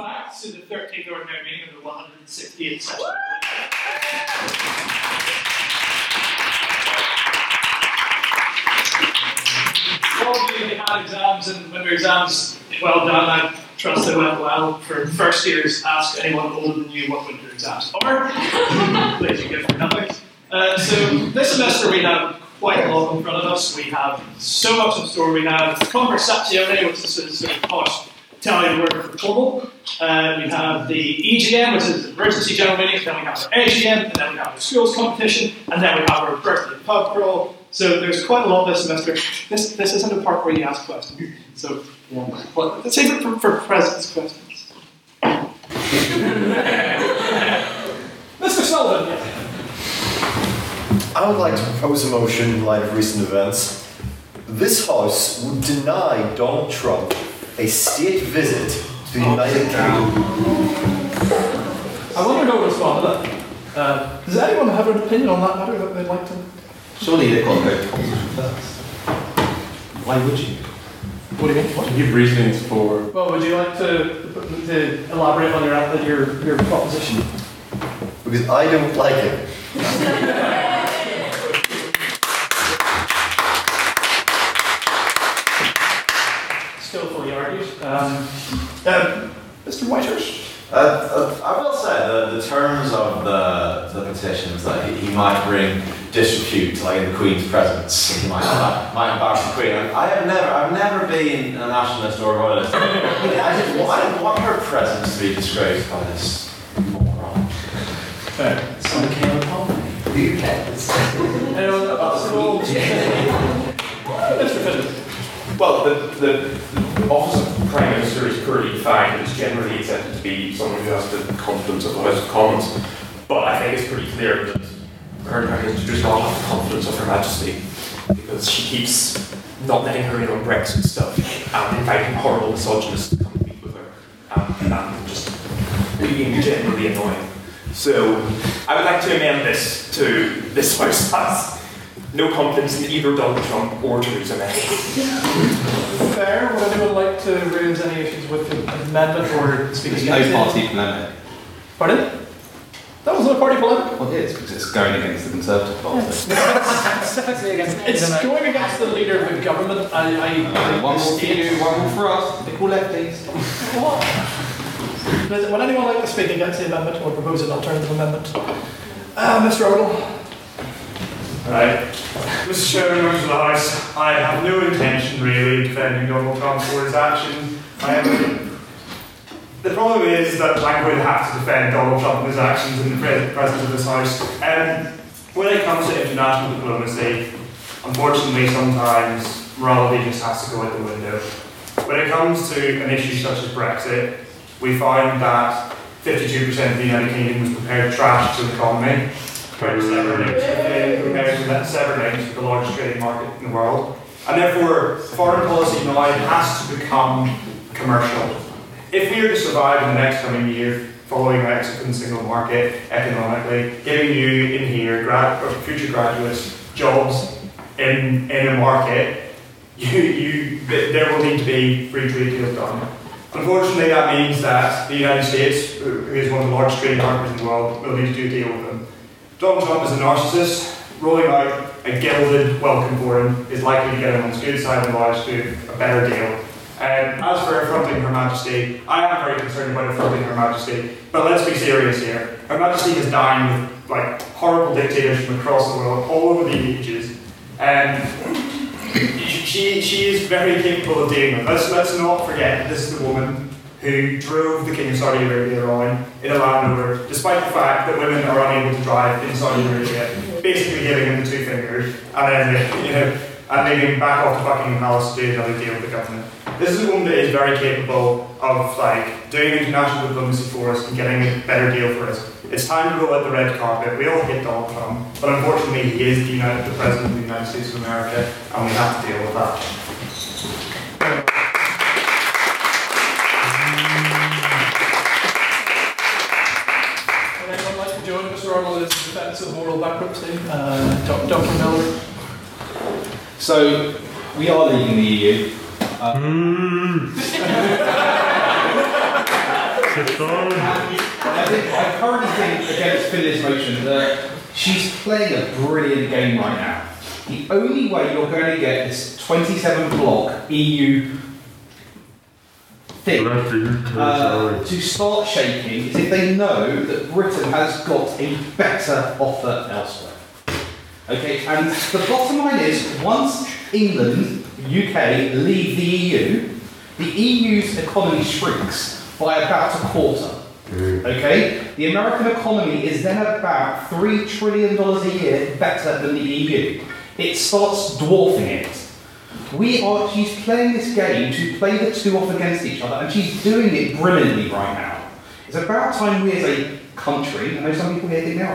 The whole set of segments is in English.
back to the 13th ordinary meeting of the 168th session. All of you that had exams and when their exams, well done, I trust they went well. For first years, ask anyone older than you what winter exams are. Please, you give for nothing. So this semester we have quite a lot in front of us. We have so much in store. We have Conversazione, which is a sort of posh Italian word for formal. We have the EGM, which is the emergency general meeting. Then we have our AGM, and then we have our schools competition, and then we have our birthday pub crawl. So there's quite a lot this semester. This isn't a part where you ask questions. So yeah. Well, let's save it for presence questions. Mr. Sullivan. I would like to propose a motion in light of recent events. This House would deny Donald Trump a state visit to the United Kingdom. I wonder who responded to that. Does anyone have an opinion on that matter that they'd like to? Surely they can't vote for that. Why would you? What do you mean? What do you give reasons for? Well, would you like to elaborate on your proposition? Because I don't like it. Mr. Whitehurst? I will say that the terms of the petition is that he might bring disrepute, like in the Queen's presence. He might embarrass the Queen. I've never been a nationalist or a royalist. I didn't want her presence to be disgraced by this moron. Someone came upon me. Who cares? Anyone else? Mr. Finney. Well, the office of the Prime Minister is poorly defined. It's generally accepted to be someone who has the confidence of the House of Commons. But I think it's pretty clear that her Prime Minister does not have the confidence of Her Majesty, because she keeps not letting her in on Brexit stuff and inviting horrible misogynists to come and meet with her and just being generally annoying. So I would like to amend this to this House has no confidence in either Donald Trump or Theresa May. Fair. Would anyone like to raise any issues with the amendment or speak against it? There's no party polemic. Pardon? That was not a party polemic? Well, it is, because it's going against the Conservative Party. It's going against the leader of the government. One more for you, one more for us. They call that, please. What? Would anyone like to speak against the amendment or propose an alternative amendment? Mr. O'Donnell. Right. Mr. Chair, members of the House, I have no intention really of defending Donald Trump for his action. The problem is that I'm going to have to defend Donald Trump and his actions in the presence of this House. When it comes to international diplomacy, unfortunately sometimes morality just has to go out the window. When it comes to an issue such as Brexit, we found that 52% of the United Kingdom was prepared to trash its economy. Severed links with the largest trading market in the world, and therefore foreign policy now has to become commercial. If we are to survive in the next coming year, following the Mexican single market economically, giving you in here future graduates jobs in a market, there will need to be free trade deals done. Unfortunately, that means that the United States, who is one of the largest trading markets in the world, will need to do a deal with them. Donald Trump is a narcissist. Rolling out a gilded welcome for him is likely to get him on his good side and allow us to do a better deal. As for affronting Her Majesty, I am very concerned about affronting Her Majesty, but let's be serious here. Her Majesty has dined with horrible dictators from across the world, all over the ages. She is very capable of dealing with this. Let's not forget this is the woman who drove the King of Saudi Arabia around in a Land Rover, despite the fact that women are unable to drive in Saudi Arabia, basically giving him the two fingers and then leaving back off to Buckingham Palace to do another deal with the government. This is a woman that is very capable of doing international diplomacy for us and getting a better deal for us. It's time to roll out the red carpet. We all hate Donald Trump, but unfortunately he is the President of the United States of America, and we have to deal with that. Defense of moral bankruptcy, Dr. Miller. So, we are leaving the EU. I currently think against Philly's motion that she's playing a brilliant game right now. The only way you're going to get this 27-block EU thing to start shaking is if they know that Britain has got a better offer elsewhere. Okay, and the bottom line is, once England, UK leave the EU, the EU's economy shrinks by about a quarter. Okay? The American economy is then about $3 trillion a year better than the EU. It starts dwarfing it. She's playing this game to play the two off against each other, and she's doing it brilliantly right now. It's about time we as a country, I know some people here think they are,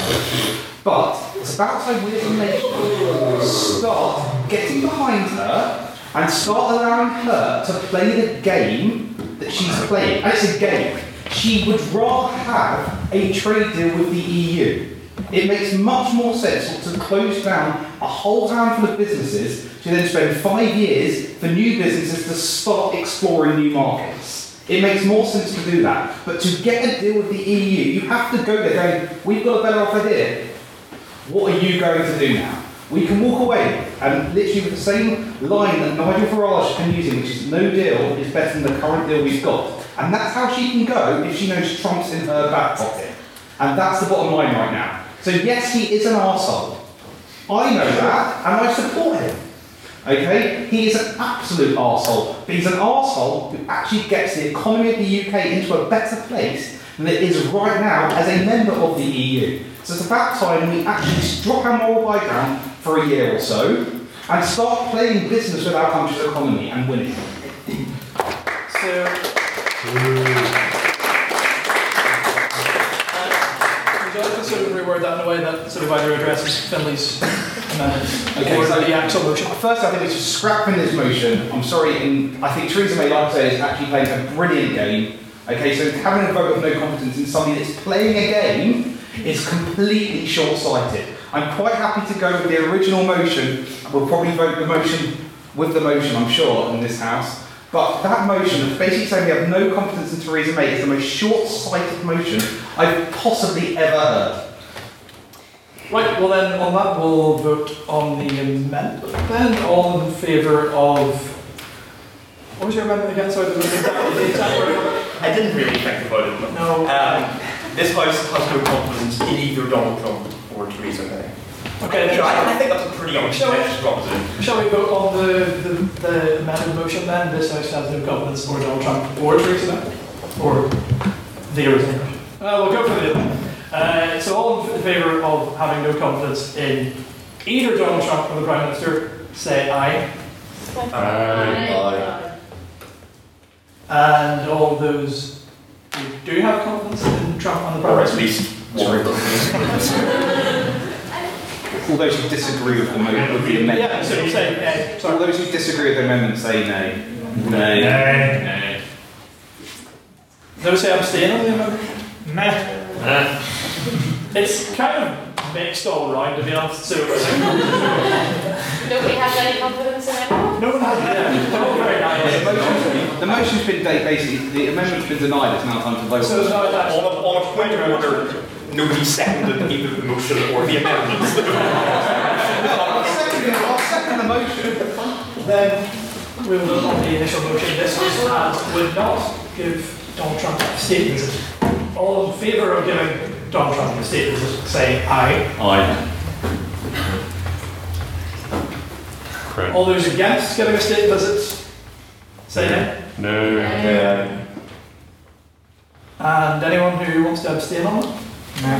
but it's about time we as a nation start getting behind her and start allowing her to play the game that she's playing. And it's a game. She would rather have a trade deal with the EU. It makes much more sense to close down a whole handful of businesses to then spend 5 years for new businesses to start exploring new markets. It makes more sense to do that. But to get a deal with the EU, you have to go there going, we've got a better offer here. What are you going to do now? We can walk away. And literally with the same line that Nigel Farage has been using, which is no deal is better than the current deal we've got. And that's how she can go if she knows Trump's in her back pocket. And that's the bottom line right now. So yes, he is an arsehole. I know that, and I support him. Okay? He is an absolute arsehole. But he's an arsehole who actually gets the economy of the UK into a better place than it is right now as a member of the EU. So it's about time we actually drop our moral high ground for a year or so and start playing business with our country's economy and winning. Sort of reword that in a way that sort of either addresses Finley's amendments or the actual motion. First, I think it's just scrap Finley's motion. I'm sorry, I think Theresa May, like I say, is actually playing a brilliant game. Okay, so having a vote of no confidence in somebody that's playing a game is completely short-sighted. I'm quite happy to go with the original motion. We'll probably vote the motion with the motion, I'm sure, in this house. But that motion of basically saying we have no confidence in Theresa May is the most short-sighted motion I've possibly ever heard. Right, well then, on that we'll vote on the amendment then. All in favour of... What was your amendment again? Sorry, I didn't really think about it. No. This House has no confidence in either Donald Trump or Theresa May. Okay, I think that's a pretty unexpected proposition. Shall we vote on the amended motion then? This House has no confidence for Donald Trump or Theresa May? Or the original motion? We'll go for the other. So all in favour of having no confidence in either Donald Trump or the Prime Minister, say aye. Aye. And all those who do have confidence in Trump and the Prime Minister? Or at least one. All those who disagree with the amendment would be amended. Yeah, so you say nay. So all those who disagree with the amendment say nay. Nay. Nay. Those who abstain on the amendment? Nah. It's kind of mixed all round, to be honest. So don't we have any confidence in anyone? No one has. The motion's been basically the amendment's been denied. It's now time to vote. So on a point of order. Nobody seconded either the motion or the amendments. I'll second the motion. Then we will vote on the initial motion. This House would not give Donald Trump a state visit. All in favour of giving Donald Trump a state visit, say aye. Aye. All those against giving a state visit, say no. No. Okay. And anyone who wants to abstain on it? No. I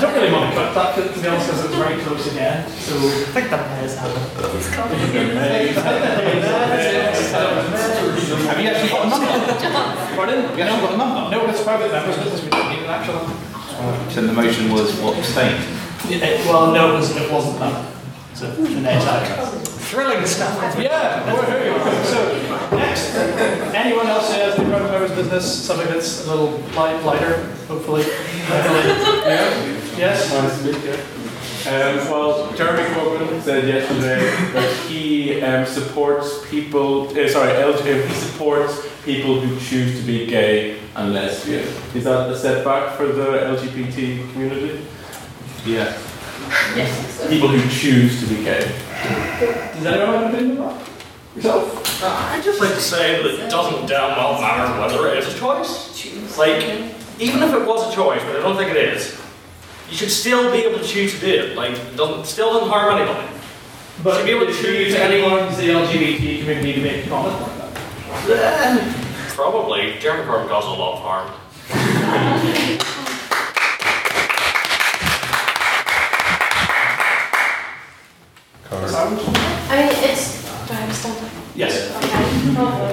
don't really want to cut that, to be honest, because it's very close again. So I think that may have happened. Have you actually got a number? Pardon? Have you actually got a number? No, it's private members' business. We don't need an actual number. So the motion was what? Abstained? Well, no, it wasn't that. So an exact. Thrilling stuff. Yeah, woohoo. So, next, anyone else who has the private members' business, something that's a little lighter, hopefully. Yes? Well, Jeremy Corbyn said yesterday that he supports people who choose to be gay and lesbian. Is that a setback for the LGBT community? Yeah. Yes. People who choose to be gay. Does anyone have an opinion about that? Yourself? I'd just like to say that it doesn't damn well matter whether it is a choice. Like, even if it was a choice, but I don't think it is, you should still be able to choose to do it. Like, it doesn't harm anybody. But should be able to choose anyone in the LGBT community to make comments like that? Probably. Jeremy Corbyn caused a lot of harm. I mean, it's... Do I have a stand-up? Yes. Okay, probably.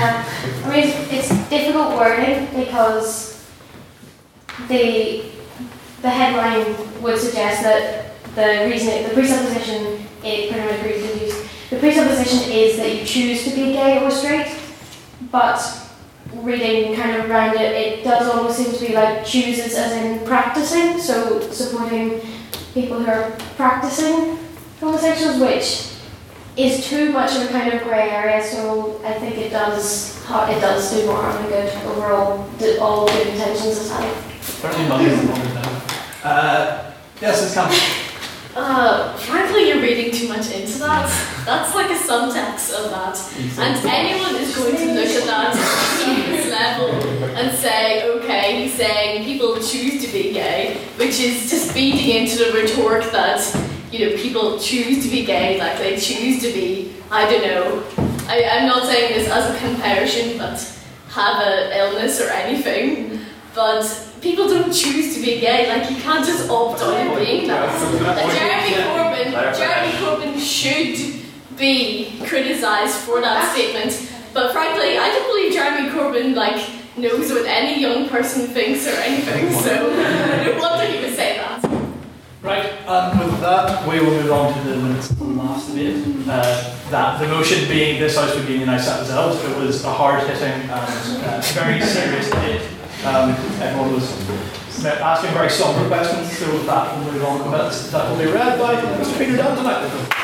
I mean, it's difficult wording because the headline would suggest that the reason, the presupposition, it pretty much agrees with you, the presupposition is that you choose to be gay or straight, but reading kind of around it, it does almost seem to be like chooses as in practicing, so supporting people who are practicing homosexuals, which is too much of a kind of grey area, so I think it does do more on a good overall, all good intentions aside. Certainly not even longer than yes, it's coming. Frankly, you're reading too much into that. That's like a subtext of that. And anyone is going to look at that at this level and say, okay, he's saying people choose to be gay, which is just feeding into the rhetoric that, you know, people choose to be gay, like they choose to be, I don't know, I'm not saying this as a comparison, but have an illness or anything, but people don't choose to be gay, like you can't just opt on being that. Jeremy Corbyn should be criticised for that statement, but frankly, I don't believe Jeremy Corbyn, like, knows what any young person thinks or anything, so no wonder he would say that. Right, with that, we will move on to the minutes of the last debate. That the motion being this House would be united at themselves, it was a hard-hitting and very serious debate. Everyone was asking very somber questions, so with that we'll move on to minutes. That will be read by Mr. Peter Downs tonight.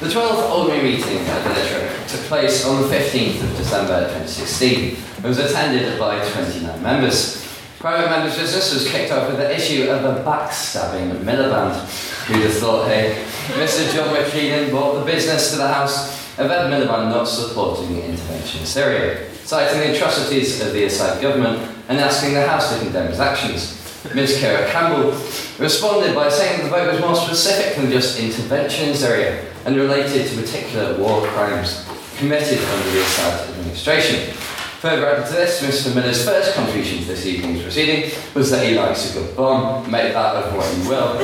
The 12th ordinary meeting at the LitSoc took place on the 15th of December 2016 and was attended by 29 members. Private members' business was kicked off with the issue of the backstabbing Miliband. Who'd have thought, hey, Mr. John McLean brought the business to the House of Ed Miliband not supporting the intervention in Syria, citing the atrocities of the Assad government and asking the House to condemn his actions. Ms. Cara Campbell responded by saying that the vote was more specific than just intervention in Syria and related to particular war crimes committed under the Assad administration. Further added to this, Mr. Miller's first contribution to this evening's proceeding was that he likes a good bomb, make that of what you will.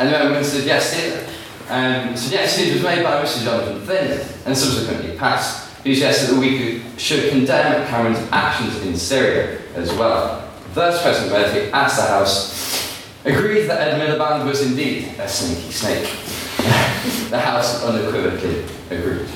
An amendment suggested was made by Mr. Jonathan Thynne and subsequently passed, who suggested that we should condemn Cameron's actions in Syria as well. Thus, President Bertie asked the House, agreed that Ed Miliband was indeed a sneaky snake. The House unequivocally agreed.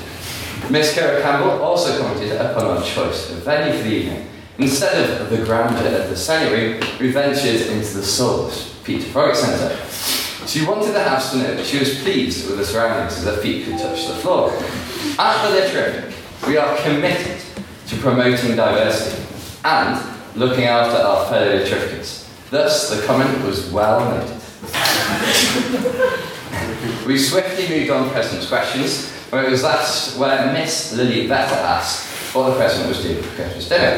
Ms. Cara Campbell also commented upon our choice of venue for the evening. Instead of the grandeur of the scenery, we ventured into the soulless Peter Froggatt Centre. She wanted the House to know that she was pleased with the surroundings as her feet could touch the floor. At the LitSoc, we are committed to promoting diversity and looking after our fellow trickers. Thus, the comment was well noted. We swiftly moved on to President's questions, where it was last where Miss Lily Vetter asked what the President was doing for Christmas dinner.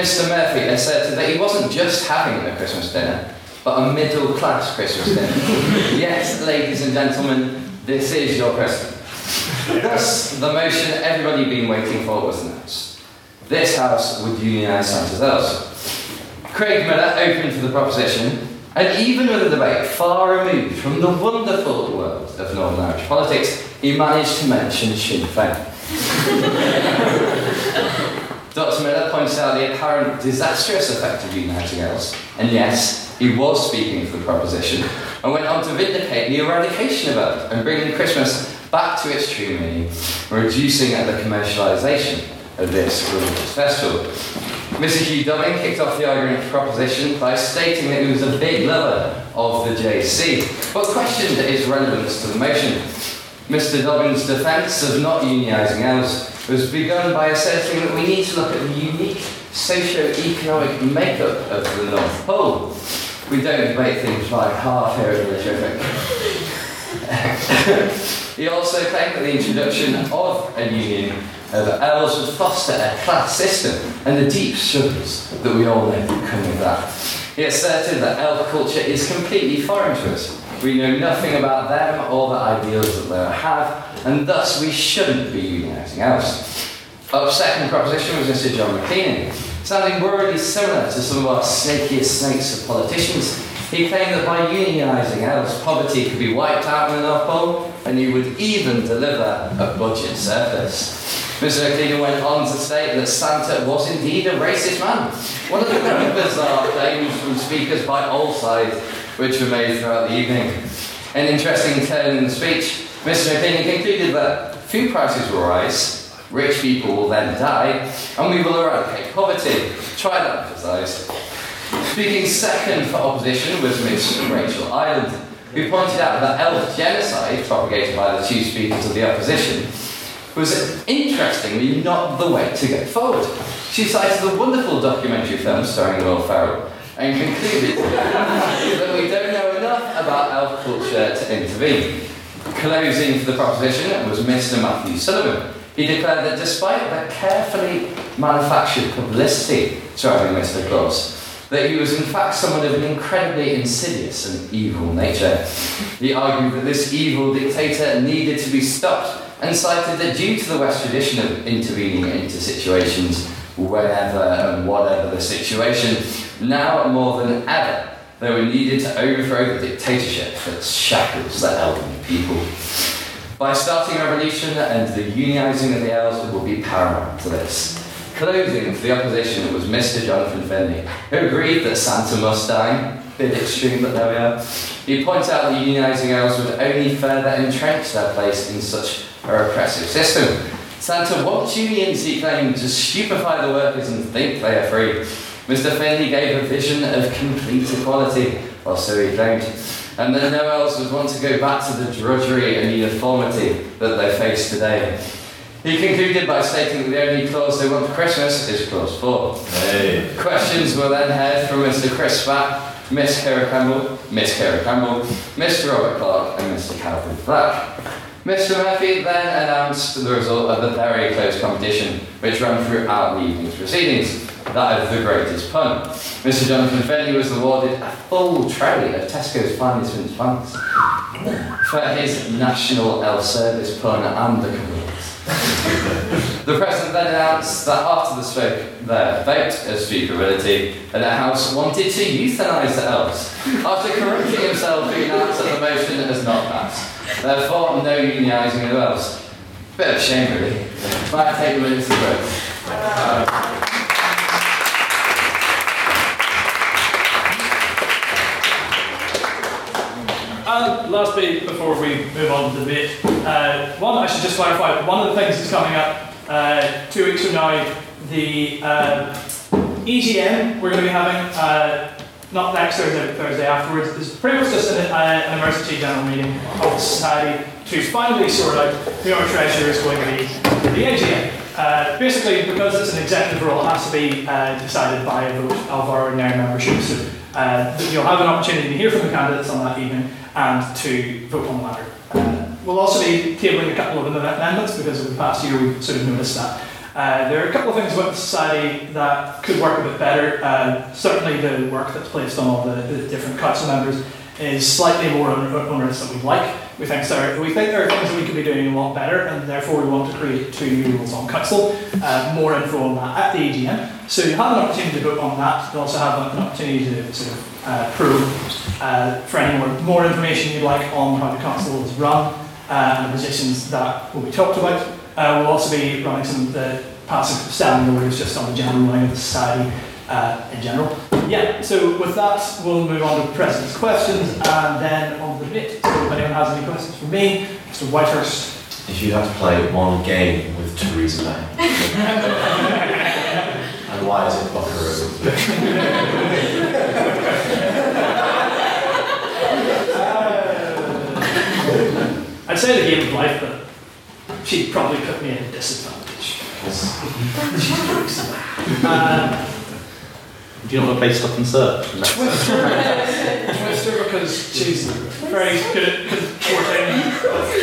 Mr. Murphy asserted that he wasn't just having a Christmas dinner, but a middle-class Christmas dinner. Yes, ladies and gentlemen, this is your President. Thus, the motion everybody been waiting for was announced. This House would unionise Santa's else. Craig Miller opened for the proposition, and even with a debate far removed from the wonderful world of Northern Irish politics, he managed to mention Sinn Féin. Dr. Miller pointed out the apparent disastrous effect of uniting else, and yes, he was speaking for the proposition, and went on to vindicate the eradication of Earth and bringing Christmas back to its true meaning, reducing the commercialisation of this religious festival. Mr. Hugh Dobbin kicked off the argument for proposition by stating that he was a big lover of the JC, but questioned its relevance to the motion. Mr. Dobbin's defence of not unionising ours was begun by asserting that we need to look at the unique socio-economic makeup of the North Pole. We don't debate things like half here in the show. He also claimed that the introduction of a union of Earls would foster a class system and the deep struggles that we all know come with that. He asserted that Earl culture is completely foreign to us. We know nothing about them or the ideals that they have, and thus we shouldn't be unionising Earls. Our second proposition was Mr. John McLean. Sounding worriedly similar to some of our snakiest snakes of politicians, he claimed that by unionising Earls, poverty could be wiped out in the North Pole, and he would even deliver a budget surplus. Mr. McLean went on to state that Santa was indeed a racist man. One of the very bizarre claims from speakers by all sides, which were made throughout the evening. An interesting turn in the speech, Mr. McLean concluded that food prices will rise, rich people will then die, and we will eradicate poverty. Try that exercise. Speaking second for opposition was Miss Rachel Ireland, who pointed out that elf genocide, propagated by the two speakers of the opposition, was interestingly not the way to go forward. She cited the wonderful documentary film starring Will Ferrell and concluded that we don't know enough about elf culture to intervene. Closing for the proposition was Mr. Matthew Sullivan. He declared that despite the carefully manufactured publicity surrounding Mr. Claus, that he was in fact someone of an incredibly insidious and evil nature. He argued that this evil dictator needed to be stopped, and cited that due to the West tradition of intervening into situations whenever and whatever the situation, now more than ever, they were needed to overthrow the dictatorship that shackles the elven people. By starting a revolution and the unionising of the elves will be paramount to this. Closing for the opposition was Mr. Jonathan Finney, who agreed that Santa must die. Bit extreme, but there we are. He points out that unionising elves would only further entrench their place in such a repressive system. Santa wants unions, he claimed, to stupefy the workers and think they are free. Mr. Finley gave a vision of complete equality, or so he claimed, and that no else would want to go back to the drudgery and uniformity that they face today. He concluded by stating that the only clause they want for Christmas is clause 4. Hey. Questions were then heard from Mr. Chris Fat, Miss Cara Campbell, Mr. Robert Clark, and Mr. Calvin Black. Mr. Murphy then announced the result of a very close competition, which ran throughout the evening's proceedings, that of the greatest pun. Mr. Jonathan Finney was awarded a full tray of Tesco's finest mince pies for his national elf service pun and the compliments. The president then announced that after their vote of speakability, the House wanted to euthanise the elves, after correcting himself, he announced that the motion has not passed. Therefore, no unionising of Wells. Bit of shame, really. Might take a minute to vote. And last bit before we move on to the debate, I should just clarify. One of the things that's coming up 2 weeks from now, the EGM we're going to be having. Not next Thursday, but Thursday afterwards. It's pretty much just an emergency general meeting of the society to finally sort out who our treasurer is going to be for the AGM. Basically, because it's an executive role, it has to be decided by a vote of our ordinary membership. So you'll have an opportunity to hear from the candidates on that evening and to vote on the matter. We'll also be tabling a couple of amendments because over the past year we've sort of noticed that. There are a couple of things about the society that could work a bit better. Certainly the work that's placed on all the different council members is slightly more onerous than we'd like. We think there are things that we could be doing a lot better, and therefore we want to create 2 new rules on council. More info on that at the EGM. So you have an opportunity to vote on that. You also have an opportunity to sort of probe for any more information you'd like on how the council is run and the positions that will be talked about. We'll also be running some of the passive standing orders just on the general running of the society in general. Yeah, so with that, we'll move on to the President's questions and then on the debate. So if anyone has any questions for me, Mr. Whitehurst. If you had to play one game with Theresa May, and wires in Buckaroo. I'd say the game of life, but she'd probably put me at a disadvantage. Yes. Do you not want to play Stop and Search? Twister, because she's very good at contorting,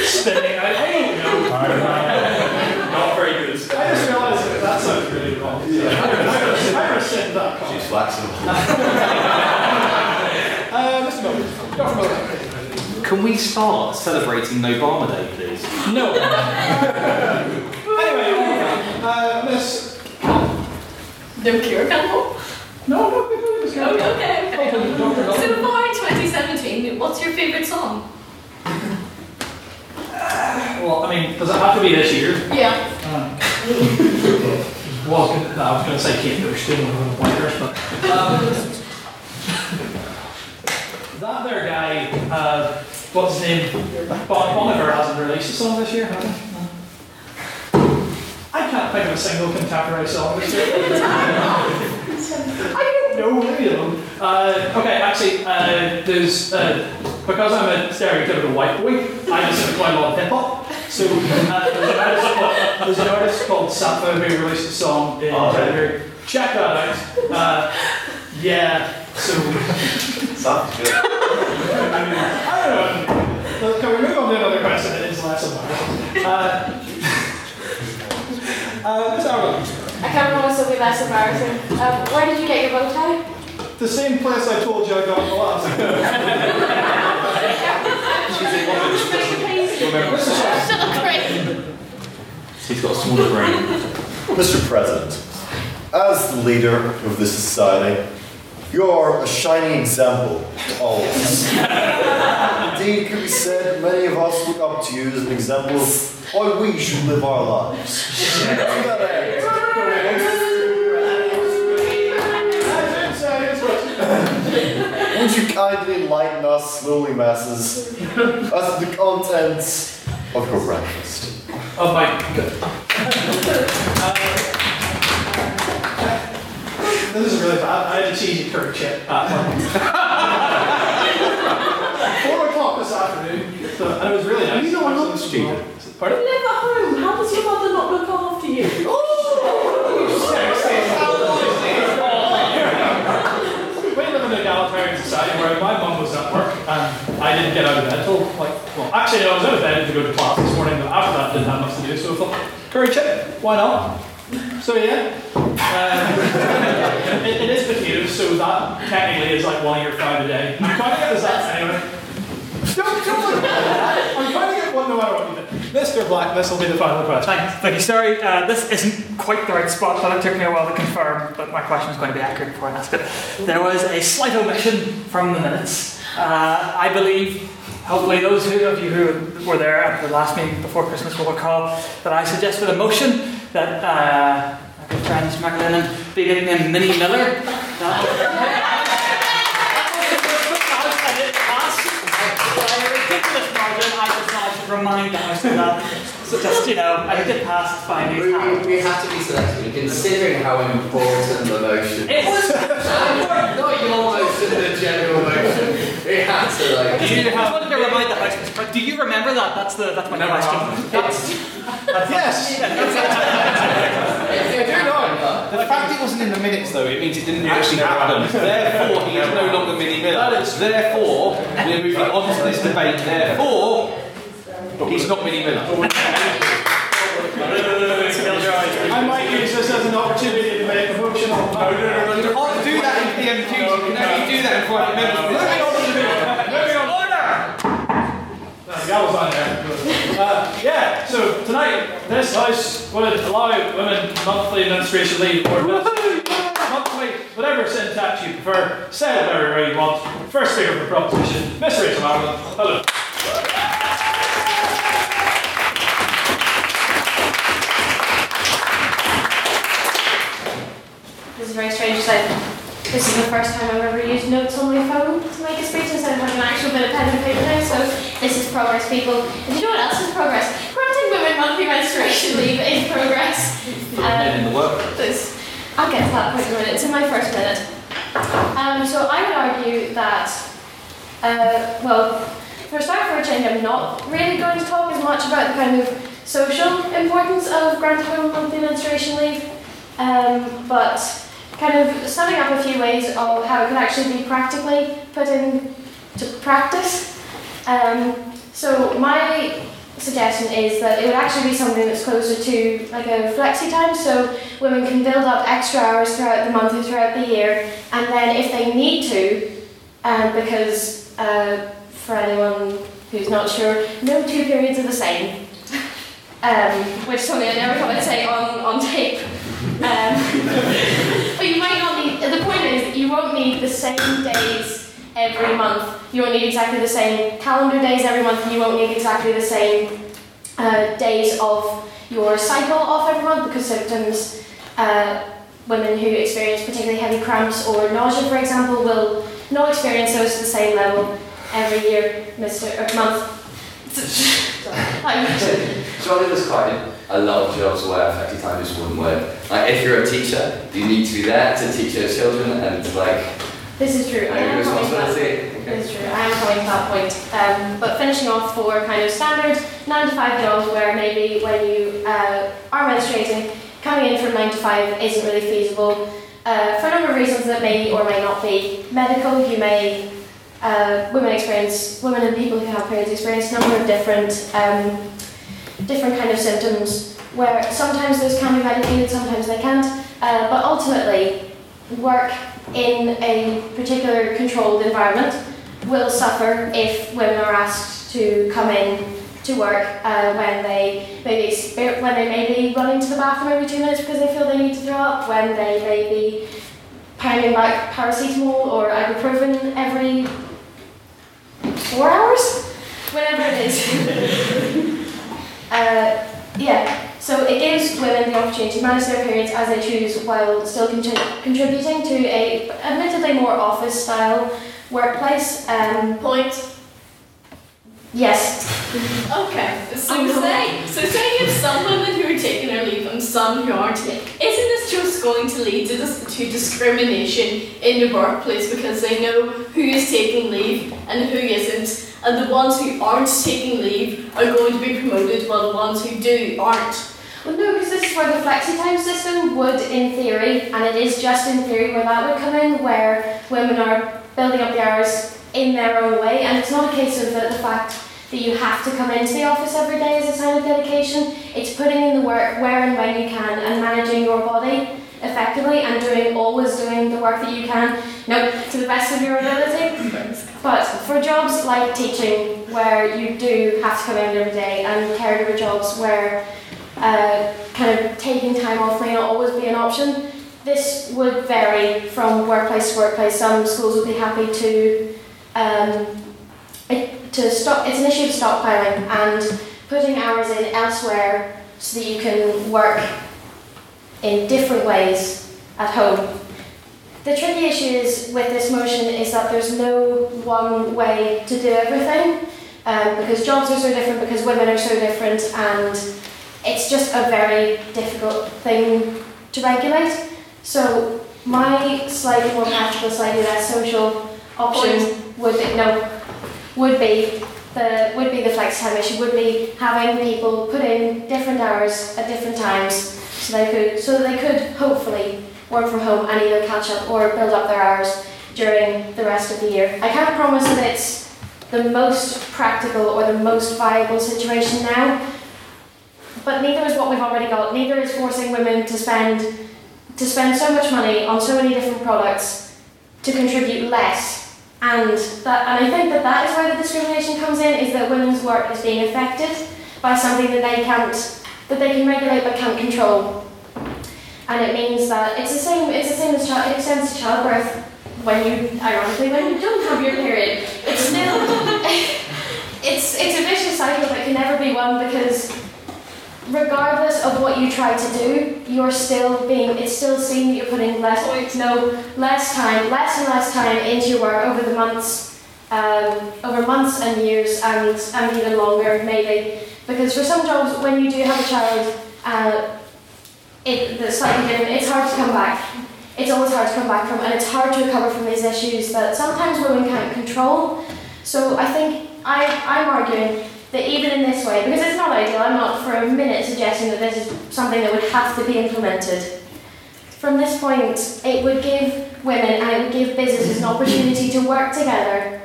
spinning. I don't know. Not very good at spinning. I just realised that sounds really wrong. So yeah. I resent that. She's flexible. Mr. Milton, go for Milton. Can we start celebrating Obama Day, please? No. Anyway, Miss Kerry Campbell? No, Miss Campbell. Okay. So far in 2017, what's your favourite song? Well, I mean, does it have to be this year? Yeah. Well, I was going to say Kate Bush, doing one of the Whitehurst, but... that other guy, what's his name? Boniver hasn't released a song this year, has he? No. I can't think of a single contemporary song this year. I don't know, maybe alone. Okay, actually, there's because I'm a stereotypical white boy, I listen to quite a lot of hip hop. So there's an artist called Sappho who released a song in January. Check that out. Sounds good. I don't know. Can we move on to another question? It is less embarrassing. Miss Ireland. I can't promise it'll be less embarrassing. Where did you get your bow tie? The same place I told you I got the last. He's got a smaller brain. Mr. President, as the leader of this society, you're a shining example to all of us. Indeed, it could be said many of us look up to you as an example of how we should live our lives. To that end, would you kindly enlighten us lowly masses as to the contents of your breakfast? Oh my god. This is really bad. I had a cheesy curry chip at 4:00 this afternoon, so, and it was really nice. You know I'm not cheesy. Pardon? You live at home. How does your mother not look after you? Oh! We live in an egalitarian society where my mum was at work and I didn't get out of bed until I was out of bed to go to class this morning, but after that I didn't have much to do, so I thought, curry chip, why not? So yeah, it is potatoes, so that technically is like 1 year fried a day. I'm trying to get this out anyway. Don't look at that. I'm trying to get one no matter what you think. Mr. Black, this will be the final question. Thank you. Sorry, this isn't quite the right spot, but it took me a while to confirm that my question was going to be accurate before I asked it. There was a slight omission from the minutes. I believe... Hopefully those of you who were there at the last meeting before Christmas will recall that I suggested a motion that our good friend Mr. McLean be getting named Minnie Miller. I just remind the house of that. So just, I did pass by news. We have to be selective, considering how important the motion is. Not your motion, the general motion. We have to, I just wanted to remind the house, but do you remember that? That's my question. Yes! I do know. The fact it wasn't in the minutes, though, it means it didn't actually happen. Therefore, he is no longer Minnie Miller. Therefore, we're moving on to this debate. Therefore... He's not Minnie Miller. I might use this as an opportunity to make a motion. You can't do that in PMQ. You can only do that in private members. Moving on. Order! That was on there. So tonight, this house would allow women monthly menstruation leave or monthly, whatever syntax you prefer. Say it wherever you want. First figure for proposition, Miss Rachel Ireland. Hello. This is a very strange sight. This is the first time I've ever used notes on my phone to make a speech instead of having an actual bit of pen and paper now, so this is progress, people. And you know what else is progress? Granting women monthly menstruation leave is progress. In the workplace. I'll get to that point in a minute. It's in my first minute. So I would argue that, for a start, for a change, I'm not really going to talk as much about the kind of social importance of granting monthly menstruation leave, but kind of summing up a few ways of how it could actually be practically put into practice. So my suggestion is that it would actually be something that's closer to like a flexi time, so women can build up extra hours throughout the month or throughout the year, and then if they need to, because for anyone who's not sure, no two periods are the same, which is something I never thought I'd say on tape. But you might not need, the point is you won't need the same days every month, you won't need exactly the same calendar days every month, and you won't need exactly the same days of your cycle off every month, because symptoms, women who experience particularly heavy cramps or nausea, for example, will not experience those at the same level every year, month. Surely there's quite a lot of jobs where flexi time just wouldn't work. Like if you're a teacher, you need to be there to teach your children and to like... This is true. I am coming to that point. But finishing off for kind of standard 9-to-5 jobs where maybe when you are menstruating, coming in from 9 to 5 isn't really feasible for a number of reasons that may or may not be medical. You may women and people who have periods experience a number of different kind of symptoms where sometimes those can be medicated, sometimes they can't. But ultimately, work in a particular controlled environment will suffer if women are asked to come in to work when they may be running to the bathroom every 2 minutes because they feel they need to throw up, when they may be pounding back paracetamol or ibuprofen every 4 hours, whatever it is. So it gives women the opportunity to manage their periods as they choose while still contributing to a admittedly more office-style workplace. Point. Yes. Okay. So say you have some women who are taking their leave and some who aren't. Isn't this just going to lead to discrimination in the workplace because they know who is taking leave and who isn't, and the ones who aren't taking leave are going to be promoted while the ones who do aren't? Well, no, because this is where the flexi-time system would, in theory, and it is just in theory where that would come in, where women are building up the hours in their own way, and it's not a case of the fact that you have to come into the office every day as a sign of dedication. It's putting in the work where and when you can and managing your body effectively and always doing the work that you can, to the best of your ability. But for jobs like teaching, where you do have to come in every day, and caregiver jobs where kind of taking time off may not always be an option, this would vary from workplace to workplace. Some schools would be happy it's an issue of stockpiling and putting hours in elsewhere so that you can work in different ways at home. The tricky issue is with this motion is that there's no one way to do everything, because jobs are so different, because women are so different, and it's just a very difficult thing to regulate. So my slightly more practical, slightly less social option would be the flex time issue, would be having people put in different hours at different times so that they could hopefully work from home and either catch up or build up their hours during the rest of the year. I can't promise that it's the most practical or the most viable situation now, but neither is what we've already got. Neither is forcing women to spend so much money on so many different products to contribute less. And I think that is where the discrimination comes in, is that women's work is being affected by something that they can regulate but can't control. And it means that it's the same as childbirth when you, ironically, when you don't have your period. It's still it's a vicious cycle that can never be won, because regardless of what you try to do, it's still seen that you're putting less and less time into your work over the months, and years, and even longer maybe. Because for some jobs, when you do have a child, it's slightly different. It's hard to come back. It's always hard to come back from, and it's hard to recover from these issues that sometimes women can't control. So I think I'm arguing that even in this way, because it's not ideal, I'm not for a minute suggesting that this is something that would have to be implemented. From this point, it would give women and it would give businesses an opportunity to work together.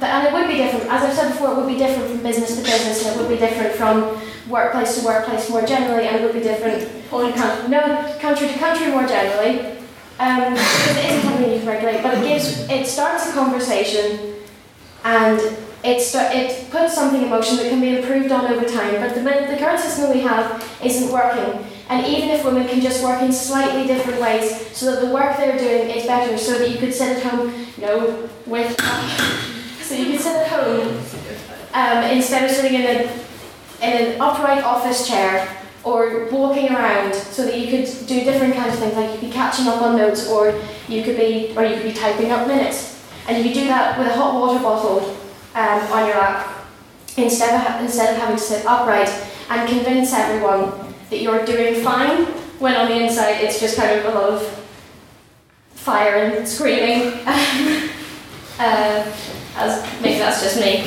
And it would be different, as I've said before, it would be different from business to business, and it would be different from workplace to workplace more generally, and it would be different country to country more generally. Because it isn't something you can regulate, but it starts a conversation, and it puts something in motion that can be improved on over time. But the current system we have isn't working. And even if women can just work in slightly different ways so that the work they're doing is better, so that you could sit at home, instead of sitting in an upright office chair or walking around, so that you could do different kinds of things, like you could be catching up on notes, or you could be typing up minutes. And you could do that with a hot water bottle on your lap instead of having to sit upright and convince everyone that you're doing fine, when on the inside it's just kind of a lot of fire and screaming. Maybe that's just me.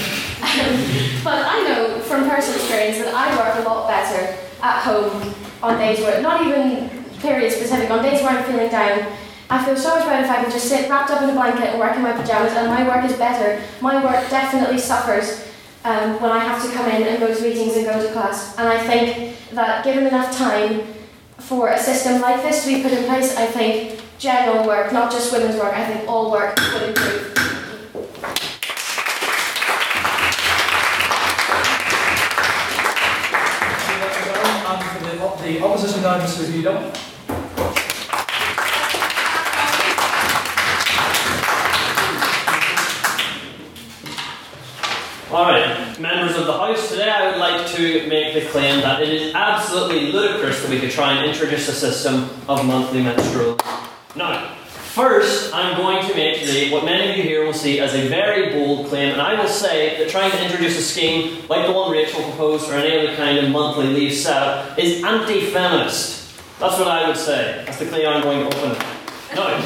But I know from personal experience that I work a lot better at home on days where, not even period specific, on days where I'm feeling down, I feel so much better if I can just sit wrapped up in a blanket and work in my pyjamas, and my work is better. My work definitely suffers when I have to come in and go to meetings and go to class. And I think that given enough time for a system like this to be put in place, I think general work, not just women's work, I think all work would improve. And for the opposition line, Mr. Hugh Dobbin. Alright, members of the House, today I would like to make the claim that it is absolutely ludicrous that we could try and introduce a system of monthly menstrual. Now, first, I'm going to make today what many of you here will see as a very bold claim, and I will say that trying to introduce a scheme like the one Rachel proposed or any other kind of monthly leave setup is anti-feminist. That's what I would say. That's the claim I'm going to open. Now,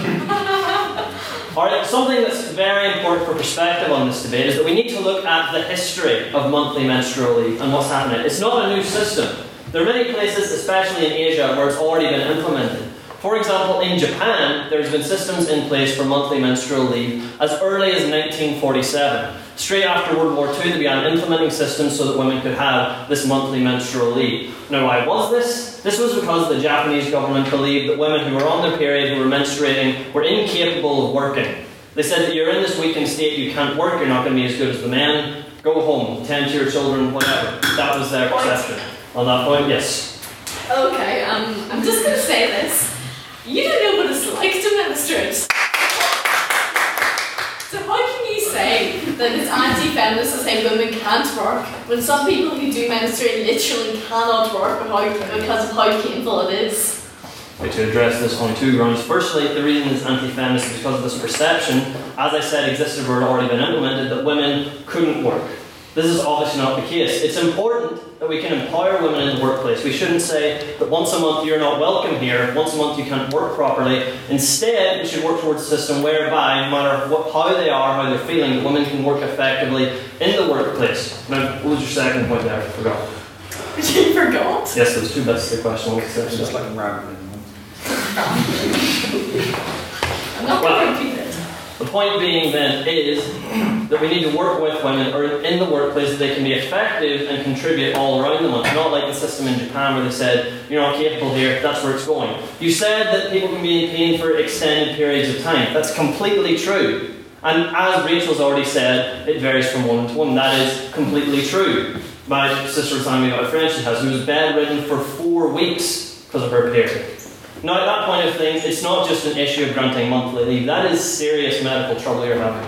alright, something that's very important for perspective on this debate is that we need to look at the history of monthly menstrual leave and what's happening. It's not a new system. There are many places, especially in Asia, where it's already been implemented. For example, in Japan, there's been systems in place for monthly menstrual leave as early as 1947. Straight after World War II, they began implementing systems so that women could have this monthly menstrual leave. Now, why was this? This was because the Japanese government believed that women who were on their period, who were menstruating, were incapable of working. They said that you're in this weakened state, you can't work, you're not going to be as good as the men, go home, tend to your children, whatever. That was their perception. On that point, yes? Okay, I'm just going to say this. You don't know what it's like to menstruate. So how can you say that it's anti-feminist to say women can't work when some people who do menstruate literally cannot work because of how painful it is? But to address this on two grounds. Firstly, the reason it's anti-feminist is because of this perception, as I said, existed or had already been implemented, that women couldn't work. This is obviously not the case. It's important that we can empower women in the workplace. We shouldn't say that once a month you're not welcome here, once a month you can't work properly. Instead, we should work towards a system whereby, no matter how they are, how they're feeling, women can work effectively in the workplace. Now, what was your second point there? I forgot. You forgot? Yes, those two bits of the question. It's just like rambling. I'm not going to repeat it. The point being then is that we need to work with women or in the workplace so they can be effective and contribute all around the month. Not like the system in Japan where they said, you're not capable here, that's where it's going. You said that people can be in pain for extended periods of time. That's completely true. And as Rachel's already said, it varies from woman to woman. That is completely true. My sister was telling me about a friend she has who was bedridden for 4 weeks because of her period. Now at that point of things, it's not just an issue of granting monthly leave. That is serious medical trouble you're having.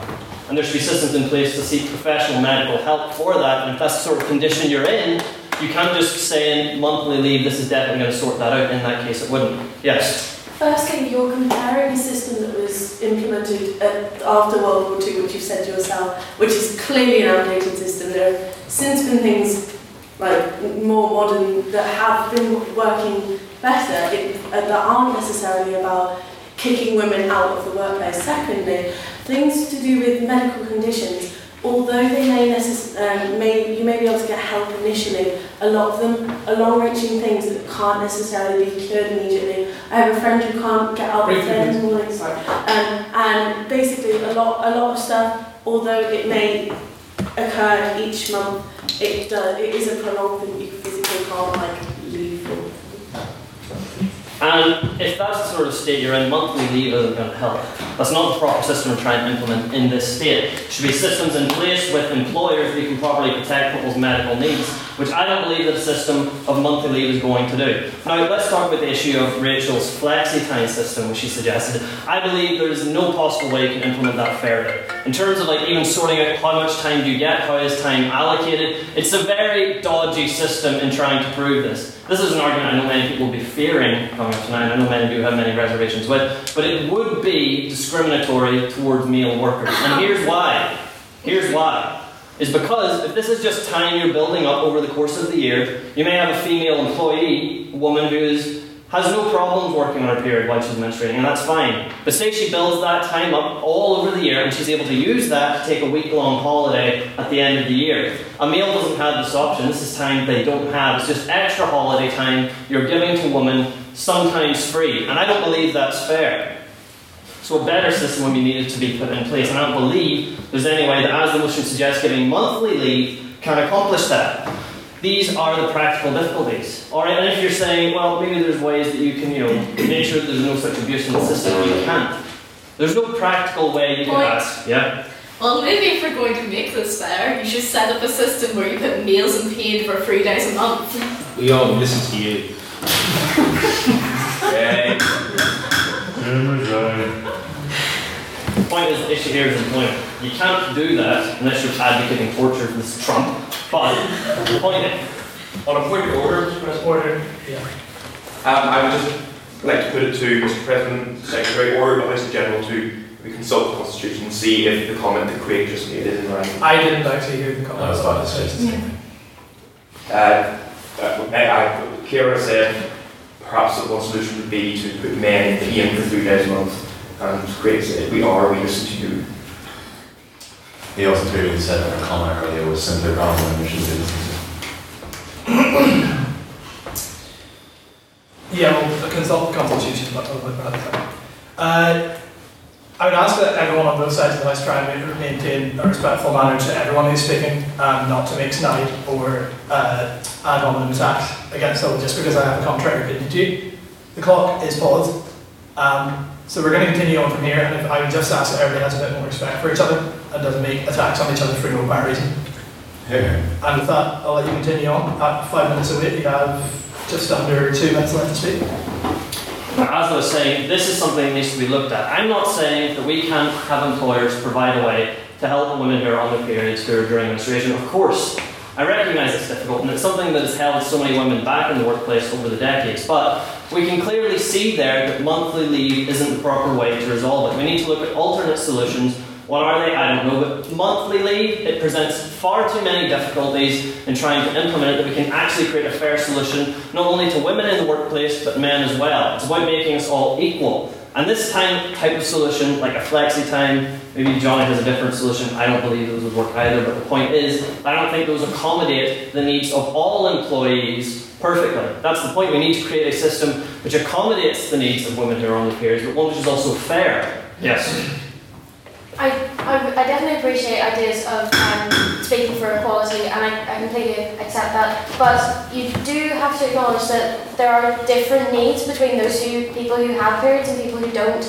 And there should be systems in place to seek professional medical help for that. And if that's the sort of condition you're in, you can't just say in monthly leave, this is definitely going to sort that out. In that case, it wouldn't. Yes? Firstly, you're comparing a system that was implemented after World War II, which you said yourself, which is clearly an outdated system. There have since been things like more modern, that have been working better, that aren't necessarily about kicking women out of the workplace. Secondly, things to do with medical conditions, although they may be able to get help initially, a lot of them are long-reaching things that can't necessarily be cured immediately. I have a friend who can't get out of bed in the morning, and basically a lot of stuff, although it may occur each month, it is a prolonged thing. You physically can't leave. And if that's the sort of state you're in, monthly leave isn't going to help. That's not the proper system we're trying to implement in this state. There should be systems in place with employers who can properly protect people's medical needs, which I don't believe that the system of monthly leave is going to do. Now, let's talk about the issue of Rachel's flexi-time system, which she suggested. I believe there is no possible way you can implement that fairly. In terms of even sorting out how much time do you get, how is time allocated, it's a very dodgy system in trying to prove this. This is an argument I know many people will be fearing coming up tonight, and I know many do have many reservations with, but it would be discriminatory towards male workers. And here's why. Here's why. Is because if this is just time you're building up over the course of the year, you may have a female employee, a woman who has no problems working on her period while she's menstruating, and that's fine. But say she builds that time up all over the year, and she's able to use that to take a week-long holiday at the end of the year. A male doesn't have this option. This is time they don't have. It's just extra holiday time you're giving to women, sometimes free. And I don't believe that's fair. So a better system would be needed to be put in place, and I don't believe there's any way that, as the motion suggests, giving monthly leave can accomplish that. These are the practical difficulties. All right, and if you're saying, well, maybe there's ways that you can, make sure that there's no such abuse in the system, you can't. There's no practical way you can ask. Yeah. Well, maybe if we're going to make this fair, you should set up a system where you put meals and paid for 3 days a month. We all listen to you. Yeah. The point is, the issue here is employment. You can't do that unless you're advocating torture for this Trump. But, on a point of order, Mr. Porter. Yeah. I would just like to put it to Mr. President, Secretary, or the Vice General to consult the Constitution and see if the comment that Craig just made is in line. I didn't actually hear the comment. No, about Cara said perhaps that one solution would be to put men in PM for 3 days a month, and Craig said we listen to you. He also clearly said that a comment earlier was simply wrong and we shouldn't do this. Yeah, well, consult the Constitution, but I'll look at that. I would ask that everyone on both sides of the list try and maintain a respectful manner to everyone who's speaking, not to make snide or anonymous attacks against someone just because I have a contrary opinion to you. The clock is paused, so we're going to continue on from here, and I would just ask that everybody has a bit more respect for each other and doesn't make attacks on each other for no apparent reason. Yeah. And with that, I'll let you continue on. At 5 minutes of it, you have just under 2 minutes left to speak. As I was saying, this is something that needs to be looked at. I'm not saying that we can't have employers provide a way to help women who are on their periods, who are during menstruation. Of course, I recognise it's difficult, and it's something that has held so many women back in the workplace over the decades, but we can clearly see there that monthly leave isn't the proper way to resolve it. We need to look at alternate solutions. What are they? I don't know, but monthly leave, it presents far too many difficulties in trying to implement it that we can actually create a fair solution, not only to women in the workplace, but men as well. It's about making us all equal. And this type of solution, like a flexi-time, maybe Johnny has a different solution, I don't believe those would work either, but the point is, I don't think those accommodate the needs of all employees perfectly. That's the point. We need to create a system which accommodates the needs of women who are on their periods, but one which is also fair. Yes. I definitely appreciate ideas of speaking for equality, and I completely accept that. But you do have to acknowledge that there are different needs between those people who have periods and people who don't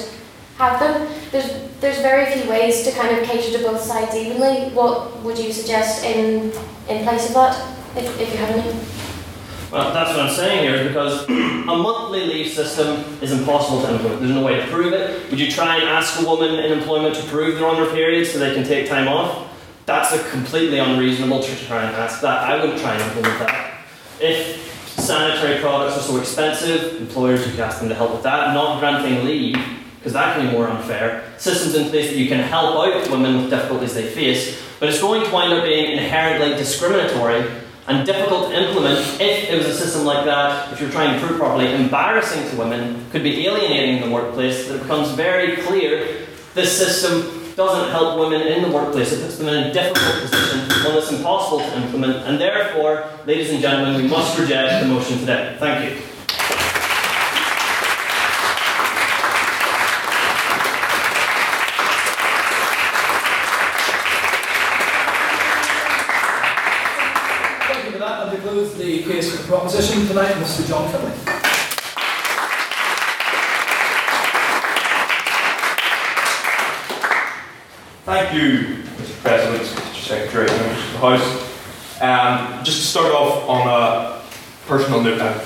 have them. There's very few ways to kind of cater to both sides evenly. What would you suggest in place of that, if you have any? Well, that's what I'm saying here, is because a monthly leave system is impossible to implement. There's no way to prove it. Would you try and ask a woman in employment to prove they're on their period so they can take time off? That's a completely unreasonable to try and ask that. I wouldn't try and implement that. If sanitary products are so expensive, employers, you could ask them to help with that, not granting leave, because that can be more unfair. Systems in place that you can help out women with difficulties they face, but it's going to wind up being inherently discriminatory. and difficult to implement if it was a system like that, if you're trying to prove properly, embarrassing to women, could be alienating in the workplace, that it becomes very clear this system doesn't help women in the workplace. It puts them in a difficult position, one that's impossible to implement, and therefore, ladies and gentlemen, we must reject the motion today. Thank you. The case for the proposition tonight, Mr. John Finney. Thank you, Mr. President, Mr. Secretary, and members of the House. Just to start off on a personal note, I'd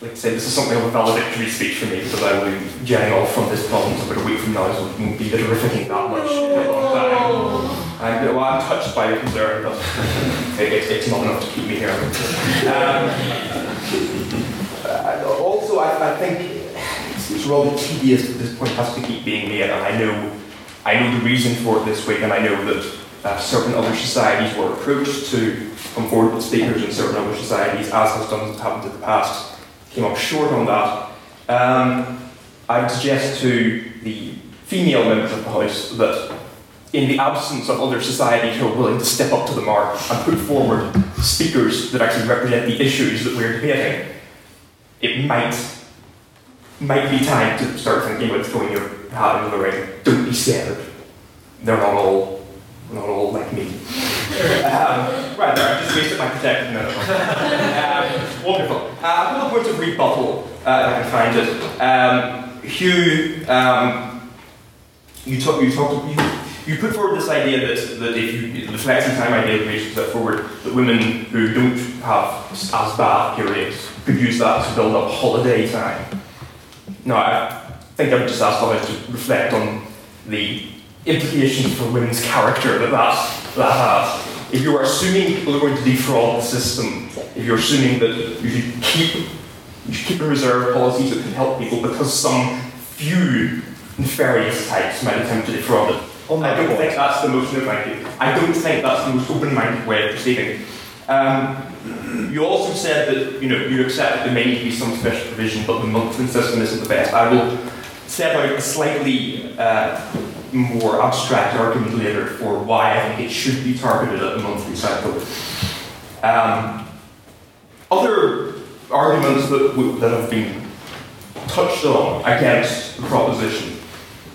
like to say this is something of a valedictory speech for me because I will be jetting off from this conference about a week from now, so it won't be terrific that much in a long time. I'm touched by your concern, but it's not enough to keep me here. Also, I think it's rather tedious that this point has to keep being made, and I know the reason for it this week, and I know that certain other societies were approached to come forward with speakers, and certain other societies, as has done happened in the past, came up short on that. I would suggest to the female members of the House that in the absence of other societies who are willing to step up to the mark and put forward speakers that actually represent the issues that we're debating, it might be time to start thinking about throwing your hat into the ring. Don't be scared. They're not all like me. Right there, I just wasted my protection minute. Wonderful. A little bit of rebuttal, if I can find it. Hugh, you put forward this idea that if you, the flexing time idea that Rachel put forward, that women who don't have as bad periods could use that to build up holiday time. Now, I think I would just ask others to reflect on the implications for women's character that has. If you're assuming people are going to defraud the system, if you're assuming that you should keep a reserve policy that can help people because some few nefarious types might attempt to defraud it, I don't think that's the most open-minded way of proceeding. You also said that you accept that there may need to be some special provision, but the monthly system isn't the best. I will set out a slightly more abstract argument later for why I think it should be targeted at the monthly cycle. Other arguments that have been touched on against the proposition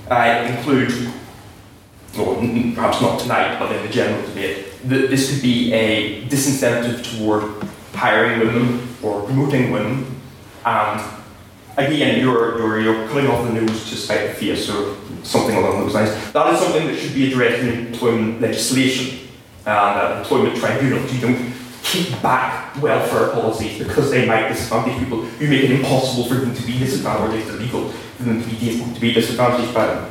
include, or perhaps not tonight, but in the general debate, that this could be a disincentive toward hiring women or promoting women. And again, you're cutting off the nose to spite the face or something along those lines. That is something that should be addressed in employment legislation and employment tribunals. You don't keep back welfare policies because they might disadvantage people. You make it impossible for them to be disadvantaged, illegal for them to be disadvantaged by them.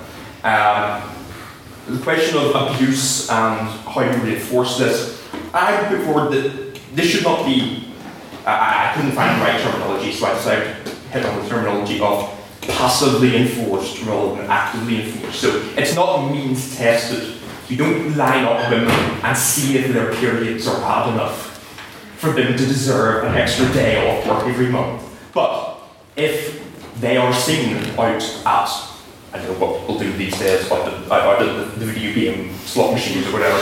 The question of abuse and how you reinforce this, I would put forward that this should not be, I couldn't find the right terminology, so I decided to hit on the terminology of passively enforced rather than actively enforced. So it's not means tested. You don't line up women and see if their periods are bad enough for them to deserve an extra day off work every month. But if they are seen out at, I don't know what people do these days, like the video game slot machines or whatever,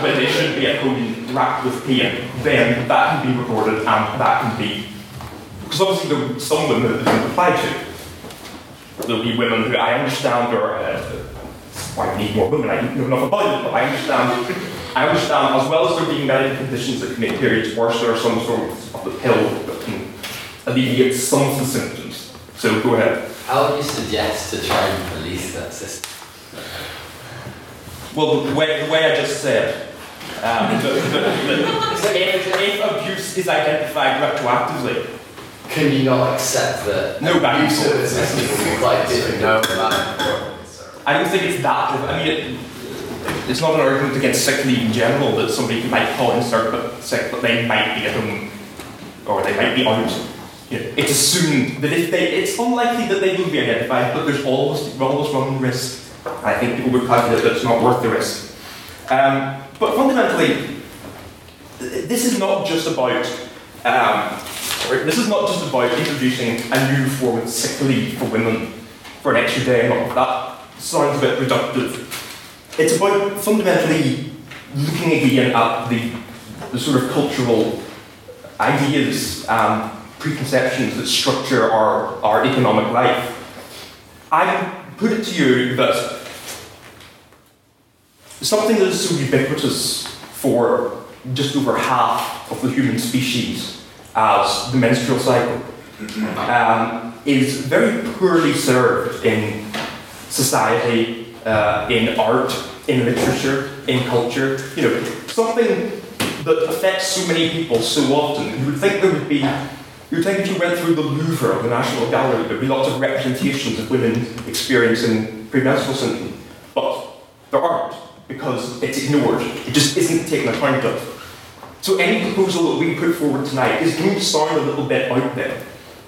but they shouldn't be at home racked with pain, then that can be recorded and that can be, because obviously there are some women that don't apply to. There'll be women who I understand are, I need more women, I don't know enough about them, but I understand as well as there being medical conditions that can make periods worse, there are some sort of the pill that can alleviate some of the symptoms. So go ahead. How would you suggest to try and police that system? Well, the way I just said, if abuse is identified retroactively, can you not accept that? No, abuse of the system is quite different. I don't think it's that. I mean, it's not an argument against sick leave in general that somebody might call in sick, but they might be at home or they might be out. It's assumed that it's unlikely that they will be identified, but there's always one risk. I think people would calculate that it's not worth the risk. But fundamentally, This is not just about introducing a new form of sick leave for women for an extra day a month. That sounds a bit reductive. It's about fundamentally looking again at the sort of cultural ideas and preconceptions that structure our economic life. I put it to you that something that is so ubiquitous for just over half of the human species as the menstrual cycle is very poorly served in society, in art, in literature, in culture. You know, something that affects so many people so often. You would think there would be, you'd think if you went through the Louvre or the National Gallery, there'd be lots of representations of women experiencing premenstrual symptoms, but there aren't, because it's ignored. It just isn't taken account of. So any proposal that we put forward tonight is going to sound a little bit out there.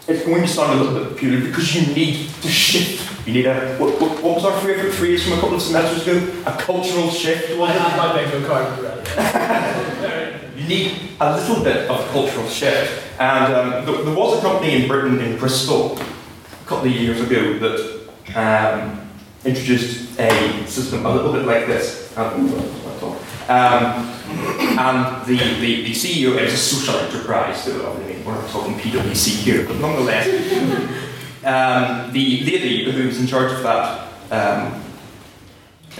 It's going to sound a little bit peculiar because you need to shift. You need a, what was our favourite phrase from a couple of semesters ago? A cultural shift. You need a little bit of cultural shift. And there was a company in Britain, in Bristol, a couple of years ago that introduced a system a little bit like this. And the CEO, it's a social enterprise, so we're not talking PwC here, but nonetheless, the lady who was in charge of that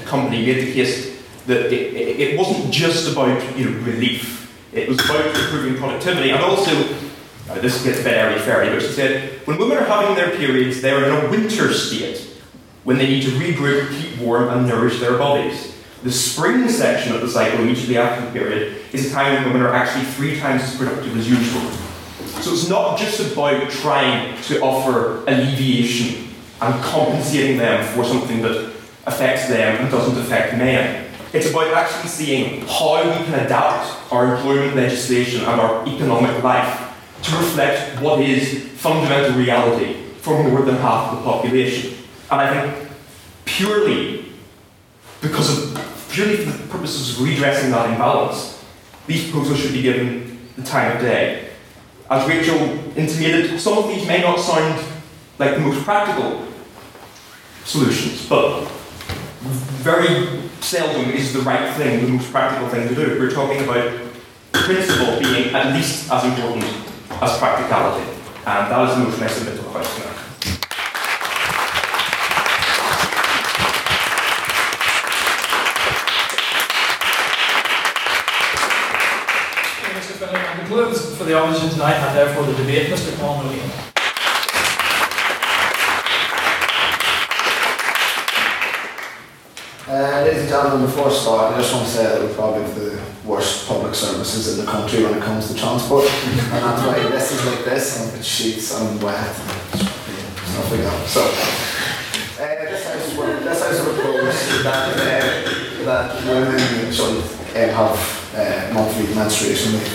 company made the case that it wasn't just about, you know, relief, it was about improving productivity, and also, this gets a bit airy-fairy, but she said, when women are having their periods, they are in a winter state, when they need to regroup, keep warm, and nourish their bodies. The spring section of the cycle, immediately after the period, is a time when women are actually 3 times as productive as usual. So it's not just about trying to offer alleviation and compensating them for something that affects them and doesn't affect men. It's about actually seeing how we can adapt our employment legislation and our economic life to reflect what is fundamental reality for more than half of the population. And I think purely for the purposes of redressing that imbalance, these proposals should be given the time of day. As Rachel intimated, some of these may not sound like the most practical solutions, but very seldom is the right thing the most practical thing to do. We're talking about principle being at least as important as practicality, and that is the most fundamental question. Concludes for the audition tonight and therefore the debate, Mr. John McLean. Ladies and gentlemen, before I start, I just want to say that we're probably the worst public services in the country when it comes to transport, and that's why this is like this, and it's sheets and wet and stuff like that. So, this house proposed that women should have monthly menstruation leave.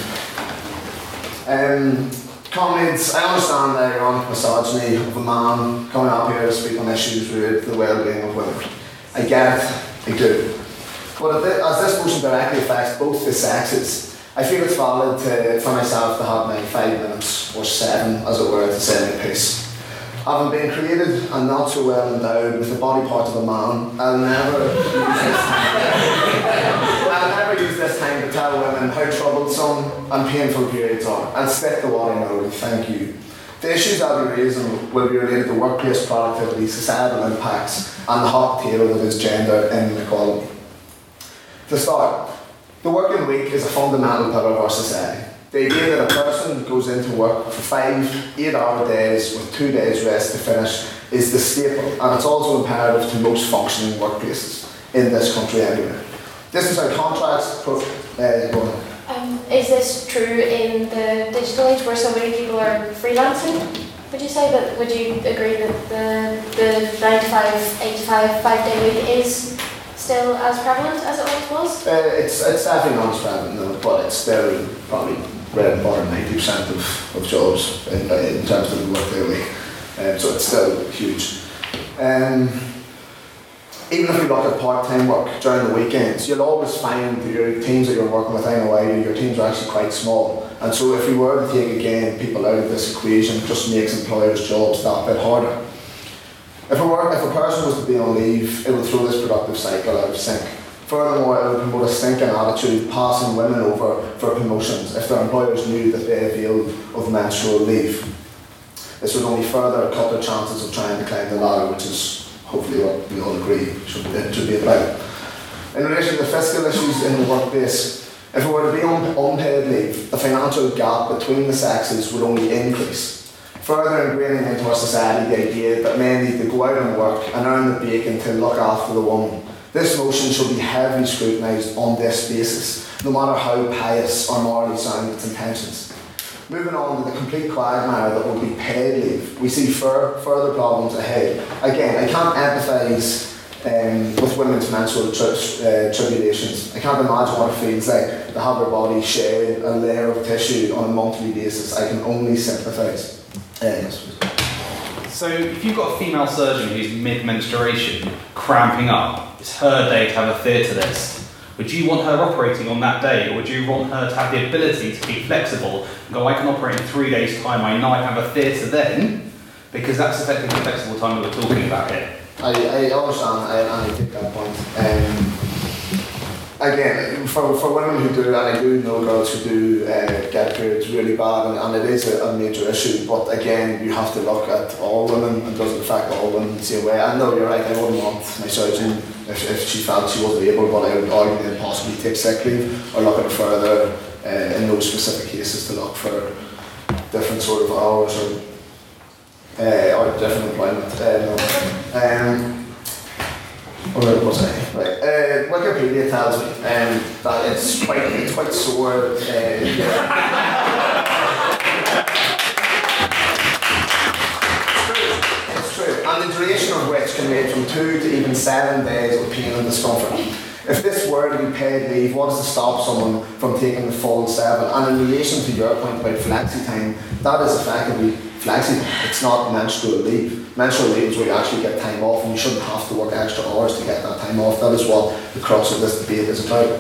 Comrades, I understand the ironic misogyny of a man coming up here to speak on issues related to the well-being of women. I get it, I do. But as this motion directly affects both the sexes, I feel it's valid for myself to have my 5 minutes, or 7 as it were, to say my piece. Having been created and not so well endowed with the body part of a man, I'll never use this time to tell women how troublesome and painful periods are, and stick to what I know, thank you. The issues I'll be raising will be related to workplace productivity, societal impacts, and the hot potato that is gender inequality. To start, the working week is a fundamental pillar of our society. The idea that a person goes into work for 5 8-hour days with 2 days rest to finish is the staple, and it's also imperative to most functioning workplaces in this country anyway. This is our contracts. Is this true in the digital age where so many people are freelancing? Would you say that? Would you agree that the 9 to 5, 8 to 5, 5-day week is still as prevalent as it always was? It's definitely not as prevalent, though, but it's still probably bread and butter 90% of jobs in terms of the work day week. So it's still huge. even if you look at part-time work during the weekends, you'll always find that your teams that you're working with anyway, your teams are actually quite small. And so if you were to take, again, people out of this equation, it just makes employers' jobs that bit harder. If a person was to be on leave, it would throw this productive cycle out of sync. Furthermore, it would promote a sinking attitude, passing women over for promotions if their employers knew that they availed of menstrual leave. This would only further cut their chances of trying to climb the ladder, which is hopefully what we all agree should be about. In relation to fiscal issues in the workplace, if it were to be on unpaid leave, the financial gap between the sexes would only increase, further ingraining into our society the idea that men need to go out and work and earn the bacon to look after the woman. This motion should be heavily scrutinised on this basis, no matter how pious or morally sound its intentions. Moving on to the complete quagmire that would be paid leave, we see further problems ahead. Again, I can't empathise with women's menstrual tribulations. I can't imagine what it feels like to have her body shed a layer of tissue on a monthly basis. I can only sympathise. So if you've got a female surgeon who's mid-menstruation, cramping up, it's her day to have a theatre list. Would you want her operating on that day, or would you want her to have the ability to be flexible and go, I can operate in 3 days' time, I know I have a theatre then, because that's effectively flexible time that we're talking about here. I understand, I take that point. Again, for women who do, and I do know girls who do get periods really bad, and it is a major issue, but again, you have to look at all women, and doesn't affect all women the same way. I know you're right, I wouldn't want my surgeon, if she felt she wasn't able, but I would argue then possibly take sick leave, or look at it further in those specific cases to look for different sort of hours or different employment. Wikipedia tells me that it's quite sore. Yeah. It's true. And the duration of which can range from 2 to even 7 days of pain and discomfort. If this were to be paid leave, what is to stop someone from taking the full 7? And in relation to your point about flexi time, that is effectively flexi time. It's not menstrual leave. Menstrual leave is where you actually get time off, and you shouldn't have to work extra hours to get that time off. That is what the crux of this debate is about.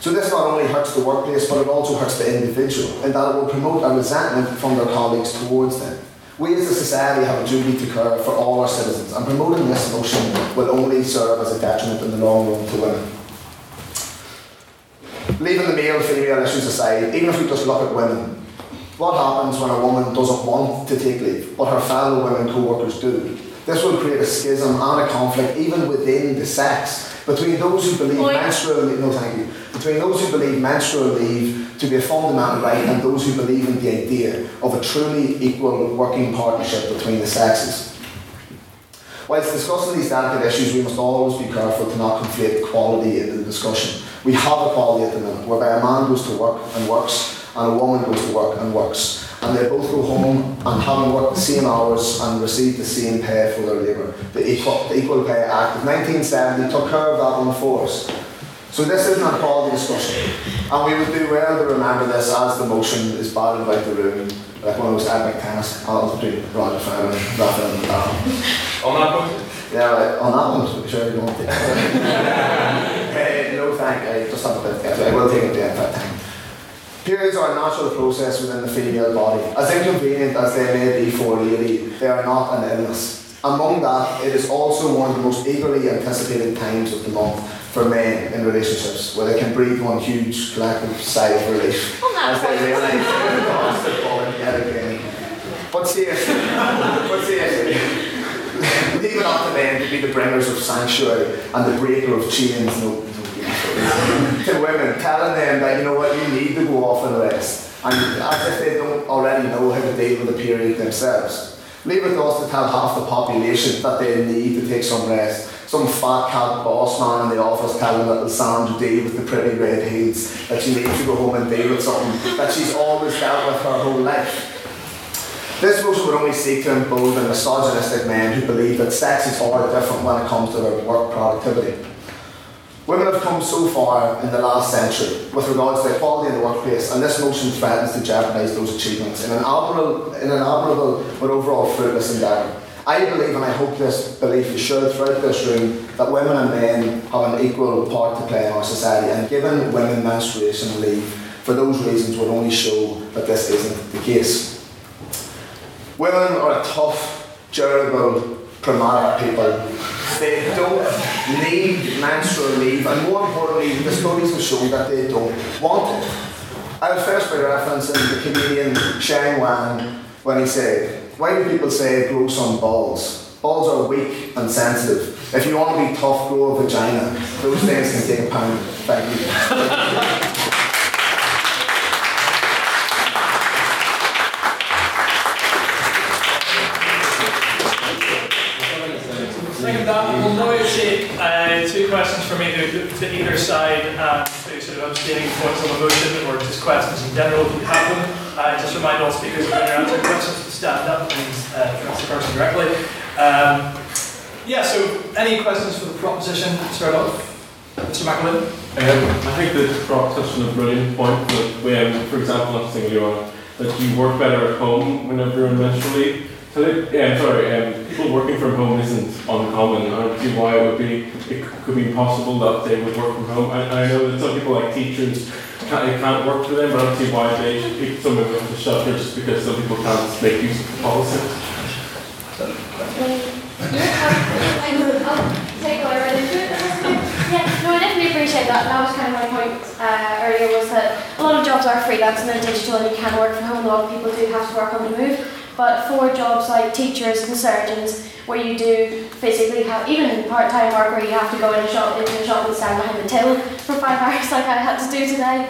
So this not only hurts the workplace, but it also hurts the individual, in that it will promote a resentment from their colleagues towards them. We as a society have a duty to care for all our citizens, and promoting this notion will only serve as a detriment in the long run to women. Leaving the male and female issues aside, even if we just look at women, what happens when a woman doesn't want to take leave, but her fellow women co-workers do? This will create a schism and a conflict even within the sex between those who believe menstrual leave to be a fundamental right and those who believe in the idea of a truly equal working partnership between the sexes. Whilst discussing these delicate issues, we must always be careful to not conflate equality in the discussion. We have equality at the minute, whereby a man goes to work and works, and a woman goes to work and works. And they both go home and having worked the same hours and received the same pay for their labour. The Equal Pay Act of 1970 took care of that one for us. So this isn't an equality discussion. And we would do well to remember this as the motion is batted about the room, like one of those epic tennis battles between Roger Federer and that. On that one? Yeah, right. On that one, sure you won't take it. No thank you, I just have a bit to get to it. I will take it at that time. Periods are a natural process within the female body. As inconvenient as they may be for a lady, they are not an illness. Among that, it is also one of the most eagerly anticipated times of the month for men in relationships, where they can breathe one huge collective sigh of relief as they realise they're lost and falling yet again. But seriously. Leave it up to men to be the bringers of sanctuary and the breaker of chains. To women, telling them that, you know what, you need to go off and rest, and as if they don't already know how to deal with the period themselves. Leave it to us to tell half the population that they need to take some rest. Some fat cat boss man in the office telling little Sam to deal with the pretty red heels, that she needs to go home and deal with something that she's always dealt with her whole life. This motion would only seek to embolden misogynistic men who believe that sex is far different when it comes to their work productivity. Women have come so far in the last century with regards to equality in the workplace, and this motion threatens to jeopardise those achievements in an admirable but overall fruitless endeavour. I believe, and I hope this belief is shared throughout this room, that women and men have an equal part to play in our society, and giving women menstruation leave for those reasons would only show that this isn't the case. Women are a tough, durable, pragmatic people. They don't need menstrual leave, and more importantly, the studies have shown that they don't want it. I was first referencing the comedian Shang Wang when he said, "Why do people say grow some balls? Balls are weak and sensitive. If you want to be tough, grow a vagina. Those things can take a pound." Thank you. Second that, we'll now take 2 questions from either side, to sort of abstaining points on the motion or just questions in general if you have them. Just remind all speakers when you're answering questions to stand up and address the person directly. So any questions for the proposition to start off? Mr. McLean? I think the prop touched on a brilliant point that, for example, I was thinking that you work better at home whenever you're on menstrual leave. People working from home isn't uncommon. I don't see why it could be impossible that they would work from home. I know that some people like teachers, it can't work for them, but I don't see why they should pick someone from the shelter just because some people can't make use of the policy. I'll take what I read into it. I definitely appreciate that. That was kind of my point earlier, was that a lot of jobs are freelance and they're digital and you can work from home. A lot of people do have to work on the move. But for jobs like teachers and surgeons, where you do physically have, even in part-time work, where you have to go into a shop and stand behind the till for 5 hours, like I had to do today,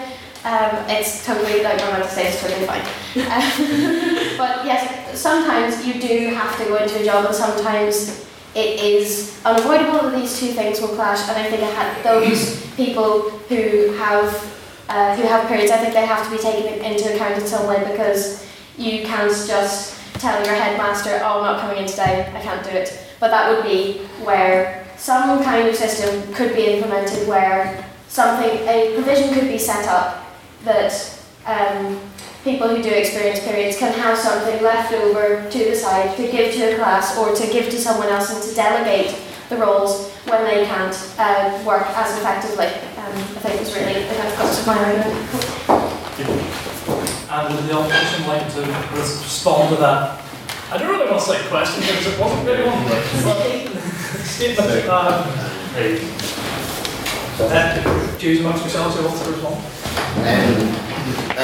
it's totally, like I'm about to say, it's totally fine. But yes, sometimes you do have to go into a job, and sometimes it is unavoidable that these two things will clash. And I think I had those people who have periods, I think they have to be taken into account in some way, because you can't just tell your headmaster, "Oh, I'm not coming in today, I can't do it." But that would be where some kind of system could be implemented, where a provision could be set up that people who do experience periods can have something left over to the side to give to a class or to give to someone else, and to delegate the roles when they can't work as effectively. I think it's really the kind of cost of my argument. And would the opposition like to respond to that? I don't really want to say question because it wasn't really one, but statement like that. Choose amongst yourselves who wants to respond. I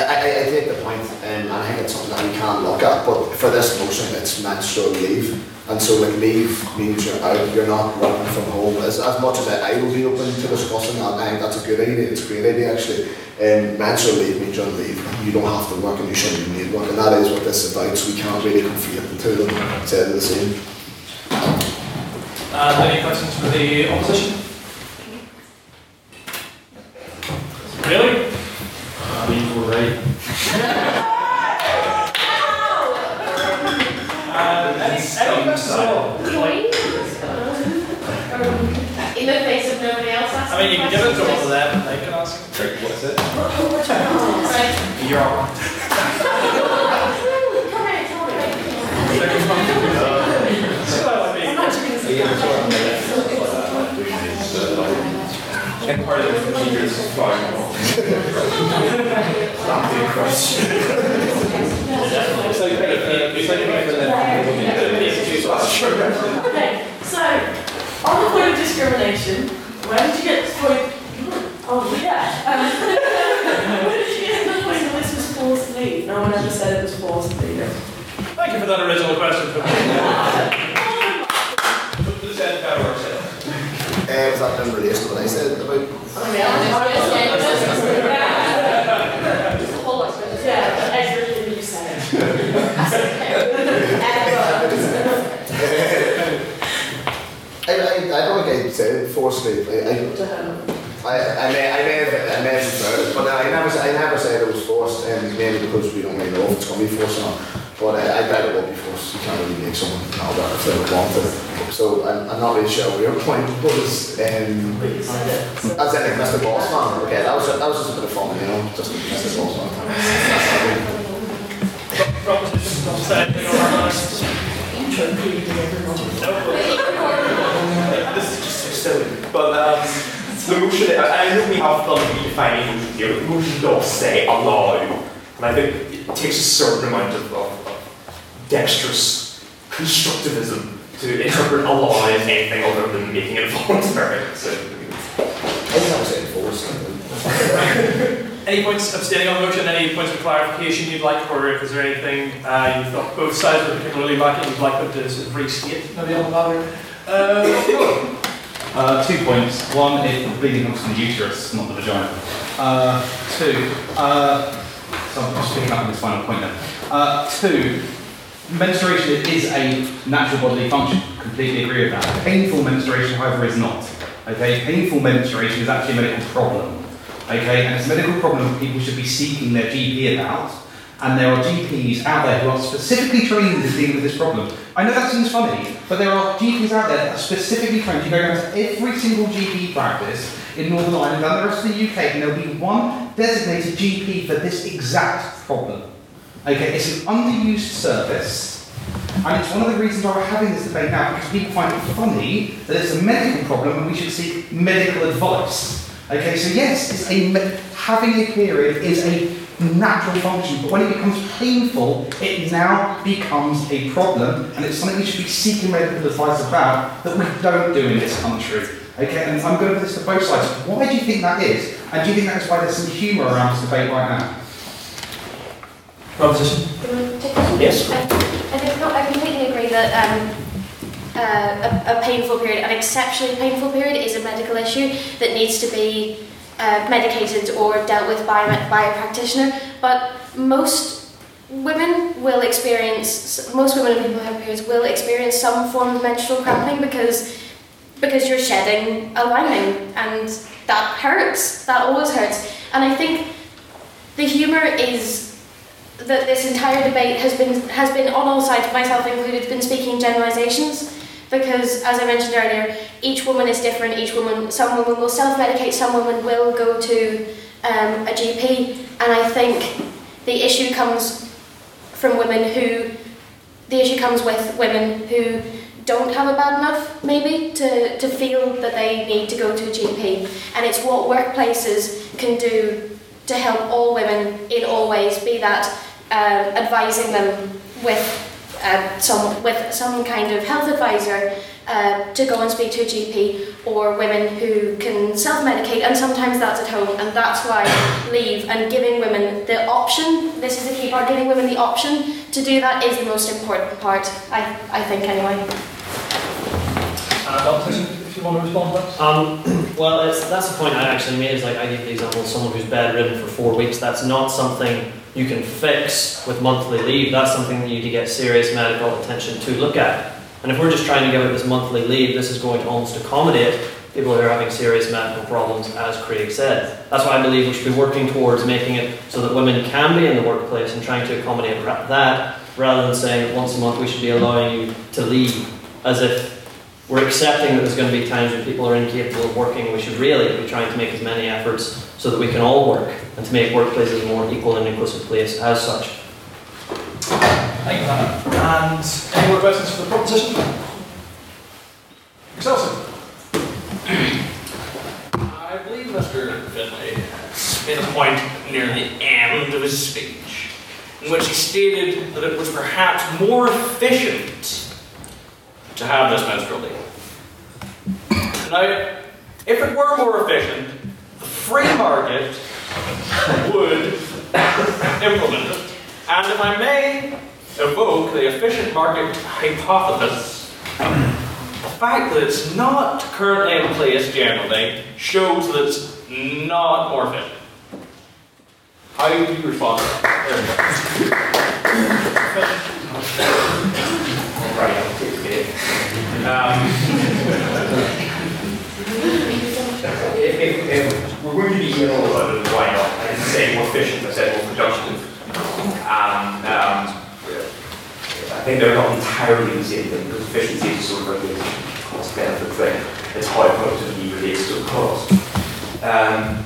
take the point, and I think it's something that you can't look at, but for this motion it's menstrual leave. And so when leave means you're out, you're not working from home. As much as I will be open to discussing that, I think that's a good idea, it's a great idea actually. Menstrual leave means you're on leave, you don't have to work and you shouldn't be made work, and that is what this is about, so we can't really conflate the two of them, say they're the same. Any questions for the opposition? Really? I mean, we're right. Any questions at all? In the face of nobody else asking. I mean, you can give it to all of them, they can ask. What is it? You're on. And part of the procedure is Okay, so on the point of discrimination, where did you get this point? Where did you get the point that this was forced leave? No one ever said it was forced leave. Thank you for that original question. Was that done really what I said about? Just the whole explanation. Yeah, everything you said. I don't think I said forced leave. I may have heard it, but I never said it was forced, mainly because we don't really know if it's going to be forced or not. But I bet it will be forced. You can't really make someone know that if they don't want it. So I'm not really sure where your point was. That's it, like Mr. Bossman. Okay, that was just a bit of fun, just Mr. Bossman. Proposition, This is just so silly. But the motion, and I know we have done redefining motion here, but the motion does say allow. And I think it takes a certain amount of dexterous constructivism to interpret allow as anything other than making it voluntary. So, I think that was enforced. Any points abstaining on the motion? Any points of clarification you'd like, or if there anything you thought both sides were particularly lacking, you'd like them to sort of restate maybe on the matter? Cool. 2 points. One, it bleeding comes from the uterus, not the vagina. Two, so I'm just picking up on this final point then. Two, menstruation is a natural bodily function. Completely agree with that. Painful menstruation, however, is not. Okay, painful menstruation is actually a medical problem. Okay, and it's a medical problem people should be seeking their GP about, and there are GPs out there who are specifically trained to deal with this problem. I know that seems funny, but there are GPs out there that are specifically trained. You go down to every single GP practice in Northern Ireland and the rest of the UK, and there'll be one designated GP for this exact problem. Okay, it's an underused service, and it's one of the reasons why we're having this debate now, because people find it funny that it's a medical problem and we should seek medical advice. Okay, so yes, it's having a period is a natural function, but when it becomes painful, it now becomes a problem, and it's something we should be seeking medical advice about that we don't do in this country. Okay, and I'm going to put this to both sides. Why do you think that is? And do you think that's why there's some humour around this debate right now? Proposition? Yes. I completely agree that a painful period, an exceptionally painful period, is a medical issue that needs to be medicated or dealt with by a practitioner. But most women and people who have periods will experience some form of menstrual cramping because you're shedding a lining, and that hurts. That always hurts. And I think the humour is that this entire debate has been on all sides, myself included, been speaking generalisations, because as I mentioned earlier, each woman is different. Some women will self-medicate, some women will go to a GP, and I think the issue comes with women who don't have it bad enough, maybe, to feel that they need to go to a GP, and it's what workplaces can do to help all women in all ways, be that advising them with some kind of health advisor to go and speak to a GP, or women who can self-medicate, and sometimes that's at home, and that's why leave and giving women the option, this is the key part, giving women the option to do that is the most important part, I think anyway. If you want to respond to that? Well, that's the point I actually made. Is like I gave the example of someone who's bedridden for 4 weeks. That's not something you can fix with monthly leave. That's something that you need to get serious medical attention to look at. And if we're just trying to give it this monthly leave, this is going to almost accommodate people who are having serious medical problems, as Craig said. That's why I believe we should be working towards making it so that women can be in the workplace and trying to accommodate that, rather than saying that once a month we should be allowing you to leave, as if we're accepting that there's going to be times when people are incapable of working. We should really be trying to make as many efforts so that we can all work and to make workplaces a more equal and inclusive place as such. Thank you, Anna. And any more questions for the proposition? Yourself, sir. I believe Mr. Finlay made a point near the end of his speech in which he stated that it was perhaps more efficient to have this menstrual leave. Now, if it were more efficient, the free market would implement it. And if I may evoke the efficient market hypothesis, the fact that it's not currently in place generally shows that it's not more efficient. How do you respond to that? There we go. Right. If we're going to be general about it, why not? I didn't say more efficient, I said more productive. And I think they're not entirely the same thing, because efficiency is sort of a cost-benefit thing. It's how productivity relates to the cost. And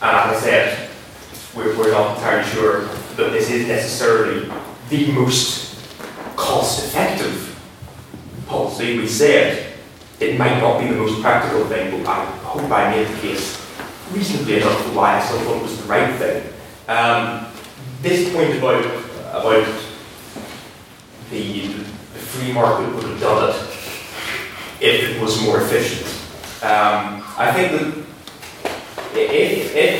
as I said, we're not entirely sure that this is necessarily the most cost-effective obviously we said it might not be the most practical thing, but I hope I made the case reasonably enough for why I still thought it was the right thing. This point about the free market would have done it if it was more efficient. I think that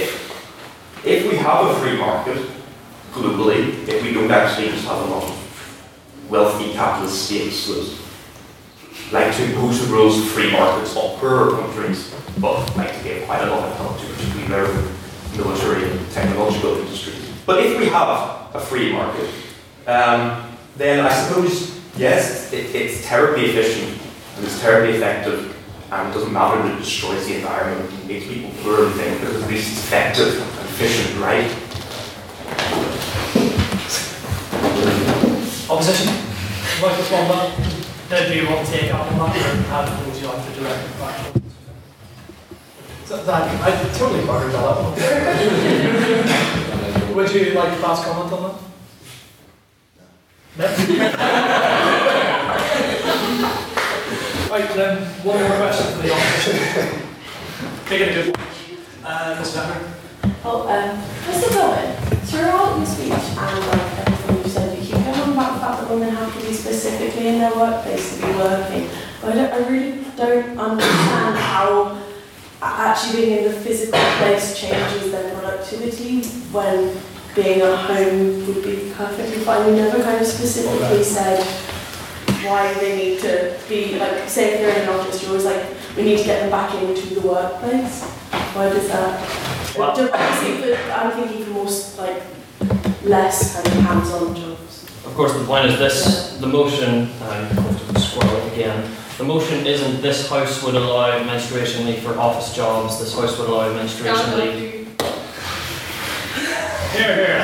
if we have a free market globally, if we don't actually just have a lot of wealthy capitalist states that like to impose the rules of free markets on poorer countries, but like to give quite a lot of help to particularly their military and technological industries. But if we have a free market, then I suppose, yes, it's terribly efficient and it's terribly effective, and it doesn't matter that it destroys the environment and makes people poor and things, because at least it's effective and efficient, right? Opposition? Michael Swanberg? No, do you want to take up on that, and how would you like to direct the back? So that, I totally worried about that one. Would you like to pass comment on that? No. Right, then, one more question for the opposition. Take it a good one. Ms. Vetter? Well, Mr. Dobbin, throughout your speech and everything you said, you keep coming back to the fact that women have to be specifically in their workplace to be working. But I really don't understand how actually being in the physical place changes their productivity when being at home would be perfectly fine. We never kind of specifically said why they need to be, like, say if they're in an office, you're always like, we need to get them back into the workplace. Why does that? Well, I'm thinking for more, like, less kind of hands-on jobs. Of course, the point is this, the motion, the motion isn't this house would allow menstruation leave for office jobs, this house would allow menstruation leave. Here.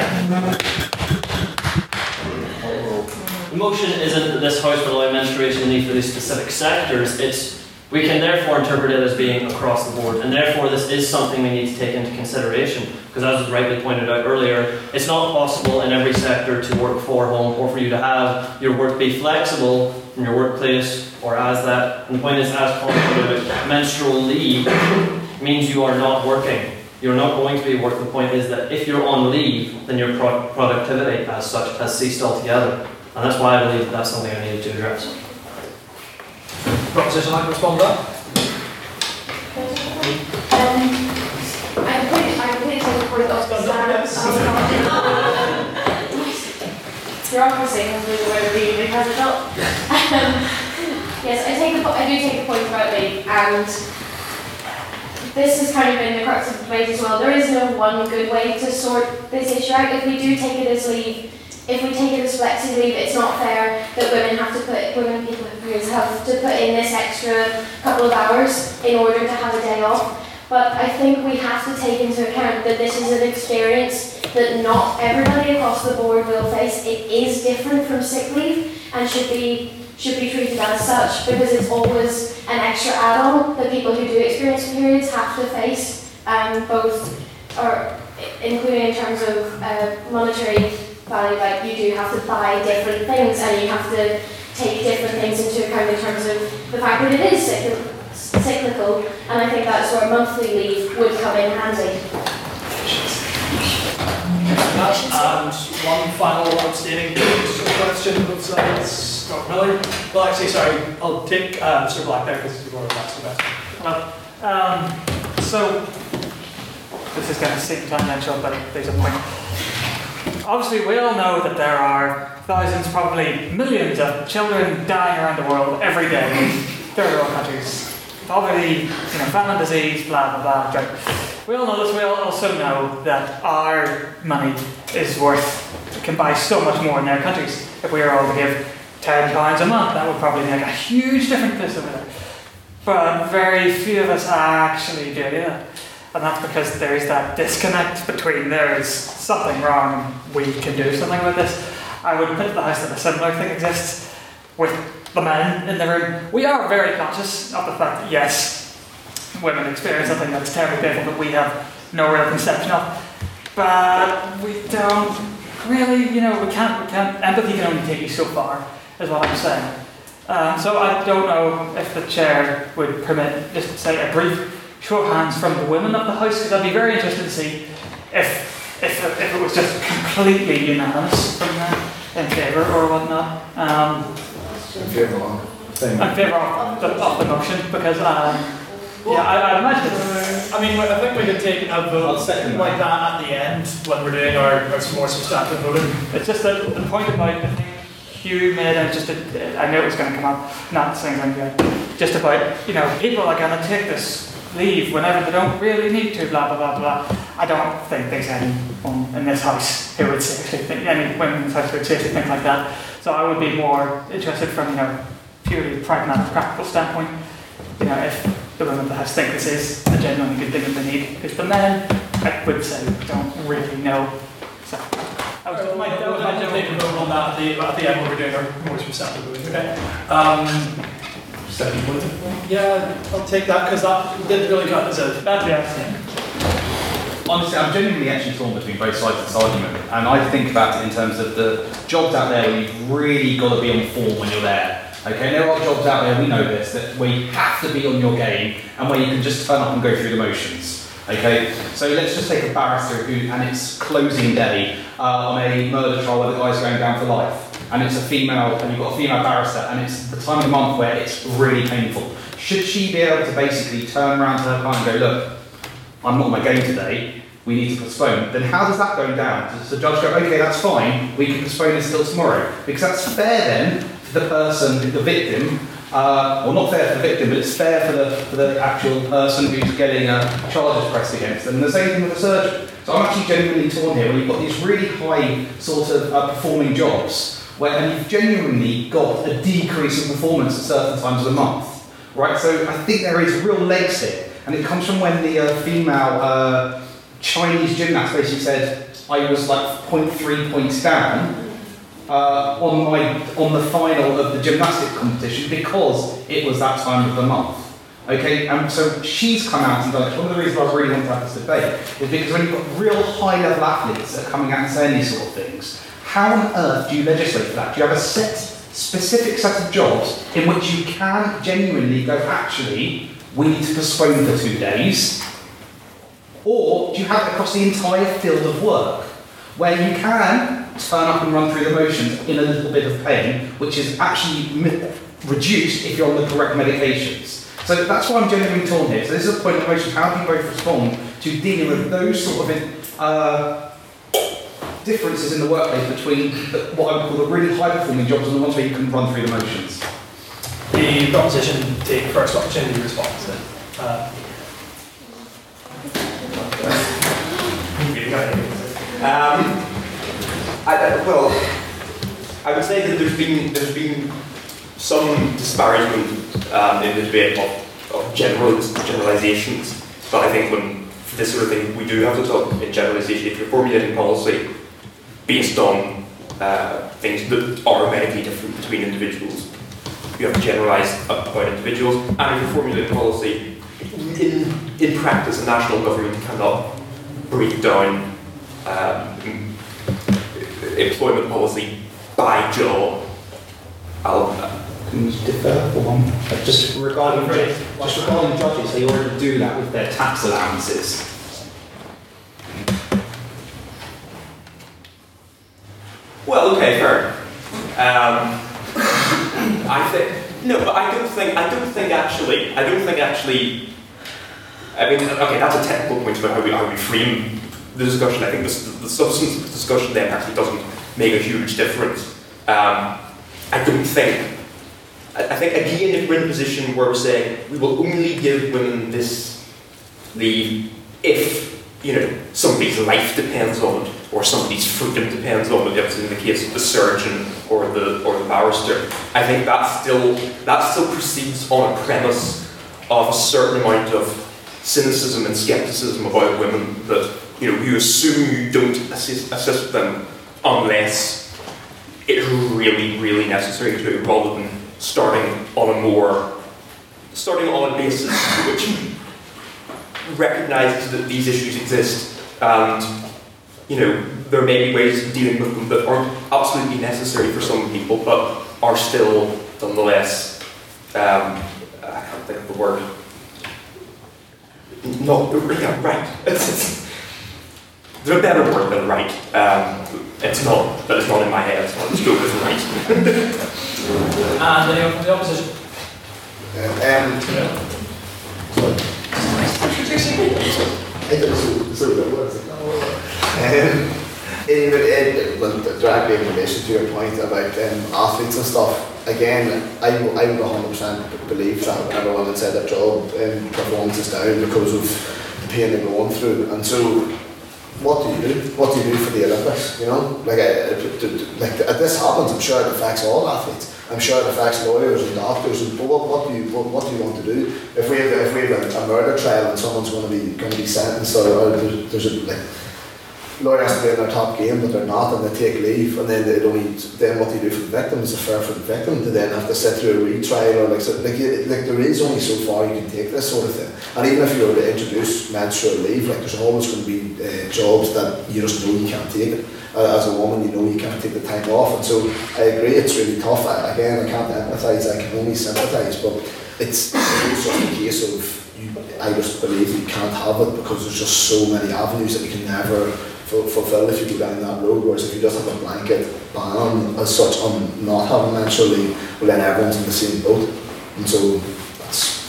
The motion isn't that this house will allow menstruation leave for these specific sectors, it's we can therefore interpret it as being across the board, and therefore this is something we need to take into consideration, because as was rightly pointed out earlier, it's not possible in every sector to work for home or for you to have your work be flexible from your workplace or as that. And the point is, as pointed out, menstrual leave means you are not working. You're not going to be working. The point is that if you're on leave, then your productivity as such has ceased altogether. And that's why I believe that's something I needed to address. Proposition, I respond to that? Bureaucracy has been the way of leaving, has it not? Yes, I do take the point about leave, and this has kind of been the crux of the debate as well. There is no one good way to sort this issue out. If we do take it as leave, if we take it as flexi leave, it's not fair that women people have to put in this extra couple of hours in order to have a day off. But I think we have to take into account that this is an experience that not everybody across the board will face. It is different from sick leave and should be treated as such, because it's always an extra add-on that people who do experience periods have to face, both, or including in terms of monetary value, like you do have to buy different things and you have to take different things into account in terms of the fact that it is cyclical, and I think that's where monthly leave would come in handy. And one final outstanding question looks like it's not Miller. Well, actually, sorry, I'll take Sir Black there because you've already asked the best. So, this is going to take time, Nigel, but there's a point. Obviously, we all know that there are thousands, probably millions of children dying around the world every day in third-world countries. Poverty, famine, disease, blah, blah, blah. We all know this. We all also know that our money can buy so much more in their countries. If we were all to give £10 a month, that would probably make a huge difference over there. But very few of us actually do that. And that's because there is that disconnect between there is something wrong and we can do something with this. I would put the house that a similar thing exists with the men in the room. We are very conscious of the fact that, yes, women experience something that's terribly painful that we have no real conception of. But we don't really, we can't empathy can only take you so far, is what I'm saying. So I don't know if the chair would permit just say a brief shorthands from the women of the House, because I'd be very interested to see if it was just completely unanimous from in favour or whatnot. In favour of the motion, because I imagine. I mean, I think we could take a vote like that at the end when we're doing our more substantive voting. It's just that the point about the thing Hugh made, I knew it was going to come up, not saying anything, just about people are going to take this leave whenever they don't really need to, blah, blah, blah, blah. I don't think there's anyone in this house who would seriously think, any women in this house would seriously think like that. So I would be more interested from, purely pragmatic, practical standpoint, if the women of the house think this is a genuinely good thing that they need. Because from then, I would say we don't really know. So I would just take a vote on that at the end when we're doing our more substantive voting, okay? Yeah, I'll take that because that didn't really cut us out. Honestly, I'm genuinely actually torn between both sides of this argument, and I think about it in terms of the jobs out there. You've really got to be on form when you're there. Okay, there are jobs out there, we know this, that where you have to be on your game and where you can just turn up and go through the motions. Okay, so let's just take a barrister who, and it's closing day on a murder trial where the guy's going down for life. And it's a female, and you've got a female barrister, and it's the time of the month where it's really painful. Should she be able to basically turn around to her client and go, look, I'm not on my game today, we need to postpone? Then how does that go down? Does the judge go, okay, that's fine, we can postpone this till tomorrow? Because that's fair then for the person, the victim, not fair for the victim, but it's fair for the actual person who's getting charges pressed against them. And the same thing with the surgeon. So I'm actually genuinely torn here, where you've got these really high sort of performing jobs, and you've genuinely got a decrease in performance at certain times of the month, right? So I think there is real legs here, and it comes from when the female Chinese gymnast basically said, I was like 0.3 points down on the final of the gymnastic competition because it was that time of the month. Okay, and so she's come out and done it. One of the reasons I really want to have this debate is because when you've got real high-level athletes that are coming out and saying these sort of things, how on earth do you legislate for that? Do you have a specific set of jobs in which you can genuinely go, actually, we need to postpone for 2 days? Or do you have it across the entire field of work, where you can turn up and run through the motions in a little bit of pain, which is actually reduced if you're on the correct medications? So that's why I'm genuinely torn here. So this is a point of motion. How do you both respond to dealing with those sort of differences in the workplace between what I would call the really high-performing jobs and the ones where you can run through the motions? The proposition, take first opportunity response. I would say that there's been some disparagement in the debate of generalisations, but I think when for this sort of thing we do have to talk in generalisation. If you're formulating policy based on things that are medically different between individuals, you have to generalise about individuals. And if you're formulating policy, in practice, a national government cannot break down employment policy by job. Can you defer for one? Just regarding judges, they already do that with their tax allowances. Well, okay, fair. I don't think actually. I mean, okay, that's a technical point about how we frame the discussion. I think the substance of the discussion then actually doesn't make a huge difference. I think again, if we're in a position where we're saying we will only give women this leave if somebody's life depends on it, or somebody's freedom depends on it, if it's in the case of the surgeon or the barrister, I think that still proceeds on a premise of a certain amount of cynicism and scepticism about women, that you assume you don't assist them unless it's really, really necessary to, rather than starting on a basis which recognises that these issues exist, and there may be ways of dealing with them that aren't absolutely necessary for some people, but are still nonetheless, I can't think of the word. No, yeah, right. There's a better word than right. It's not in my head, so I'll just go with right. And anyone from the opposition? Directly in relation to your point about athletes and stuff, again, I would 100% believe that everyone that said their job performance is down because of the pain they're going through. And so, what do you do? What do you do for the Olympics? You know, like this happens. I'm sure it affects all athletes. I'm sure it affects lawyers and doctors. And but what do you want to do if we have a murder trial and someone's going to be sentenced or there's a like. Lawyers have to be in their top game, but they're not, and they take leave, and then they don't eat. Then what do you do for the victim? Is it fair for the victim to then have to sit through a retrial or there is only so far you can take this sort of thing. And even if you were to introduce menstrual leave, there's always going to be jobs that you just know you can't take it. As a woman, you know you can't take the time off, and so I agree it's really tough. Again, I can't empathise. I can only sympathise, but it's just a case of I just believe you can't have it because there's just so many avenues that you can never fulfilled if you go down that road, whereas if you just have a blanket ban as such on not having menstrual leave, well then everyone's in the same boat. And so that's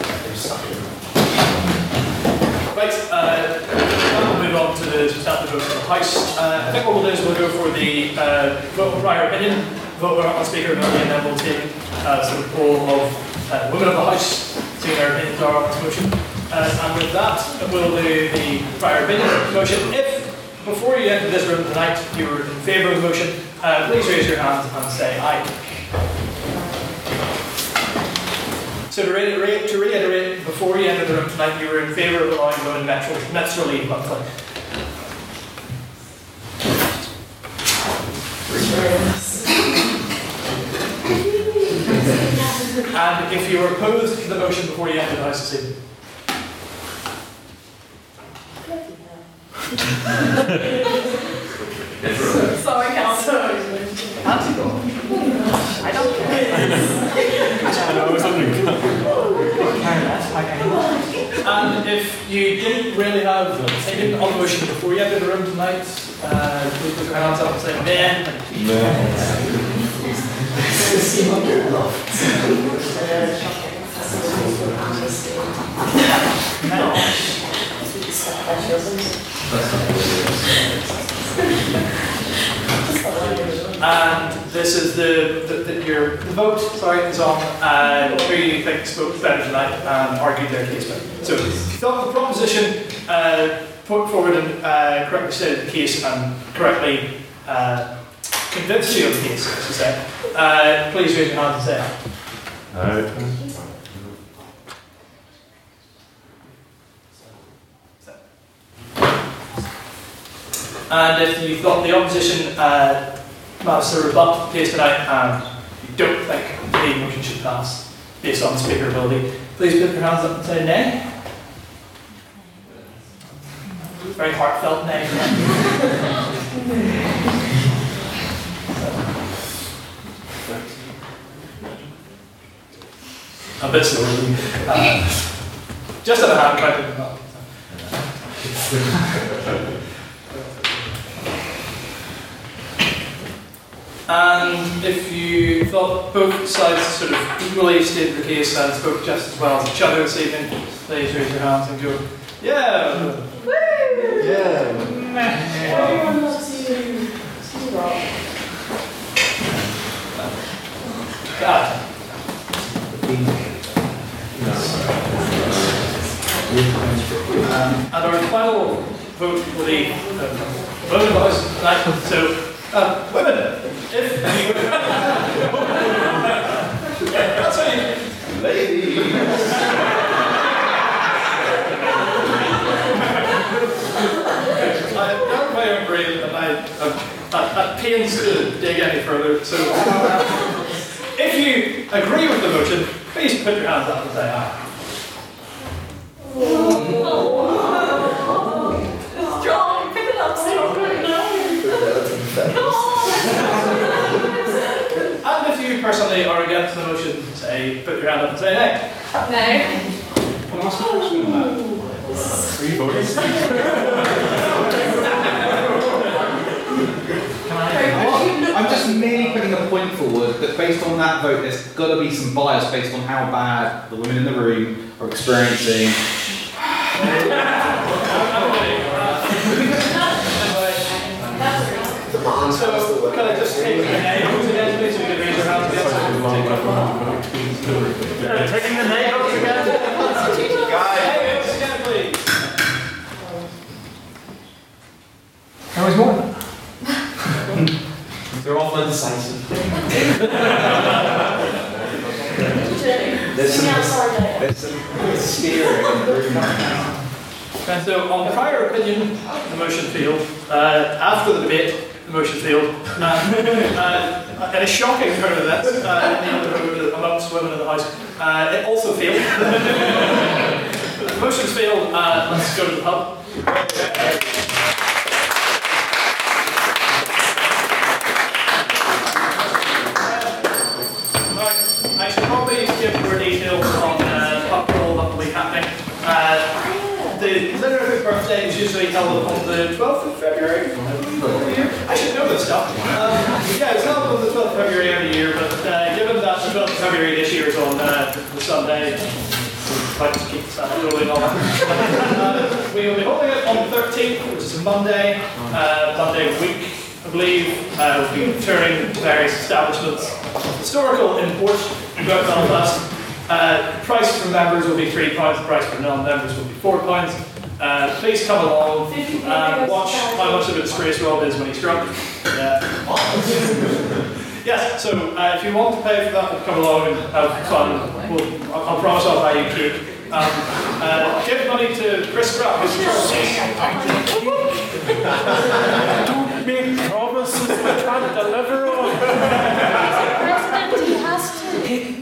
right, we'll move on to the vote for the House. I think what we'll do is we'll go for the vote for prior opinion, vote for our Speaker and then we'll take sort of poll of women of the House, see what their opinions are on this motion. And with that, we'll do the prior opinion motion. Before you enter this room tonight, you were in favour of the motion, please raise your hand and say aye. So to reiterate, before you enter the room tonight, you were in favour of allowing women menstrual leave monthly. And if you were opposed to the motion before you entered, I succeed. Sorry, Councillor. I don't care. And if you didn't really have taken on the motion before you entered the room tonight, please put your hands up and say, meh. And this is your vote. Sorry, it's on who you think spoke better tonight and argued their case better. So, thought the proposition put forward and correctly stated the case and correctly convinced you of the case, as you said. Please raise your hand and say aye. And if you thought the opposition managed to rebut the case tonight and you don't think the motion should pass based on speaker ability, please put your hands up and say nay. Very heartfelt nay. A bit slowly. Just at a hand counting. And if you thought both sides sort of equally stated the case and spoke just as well as each other this evening, please raise your hands and go, yeah! Woo! Yeah! Everyone loves you. See you all. God. And our final vote will be vote of us tonight, so women, if you would. That's how you. Ladies! I have done my own brain and I pains to dig any further, so. If you agree with the motion, please put your hands up and say aye. Oh. Strong! Pick it up, strong! No. And if you personally are again up to the motion, say, put your hand up and say nay. No. One last question on that. Three votes. Can I? I'm just merely putting a point forward that based on that vote, there's got to be some bias based on how bad the women in the room are experiencing. So, can I just take the name? Taking the name up again? Guys, again, please. How is more? They're all undecisive. There's some steering very much now. And so, on prior opinion, the motion failed. After the debate, the motion failed. And a shocking turn of events amongst women in the House. It also failed. The motion's failed. Let's go to the pub. I should probably give more details on pub crawl that will be happening. The literary birthday is usually held on the 12th of February every year. I should know this stuff. Yeah, it's held on the 12th of February every year, but given that the 12th of February this year is on the Sunday, I'd like to keep the Sunday rolling on. We will be holding it on the 13th, which is a Monday, Monday week, I believe. We'll be touring various establishments of historical import throughout Belfast. Price for members will be £3, the price for non-members will be £4. Please come along, watch how much of a disgrace Rob is when he's drunk. Yes, so if you want to pay for that, come along and have fun. I'll promise I'll buy you cake. Give money to Chris Fat, who's Don't make promises we can't deliver on. Chris Fat, he has to.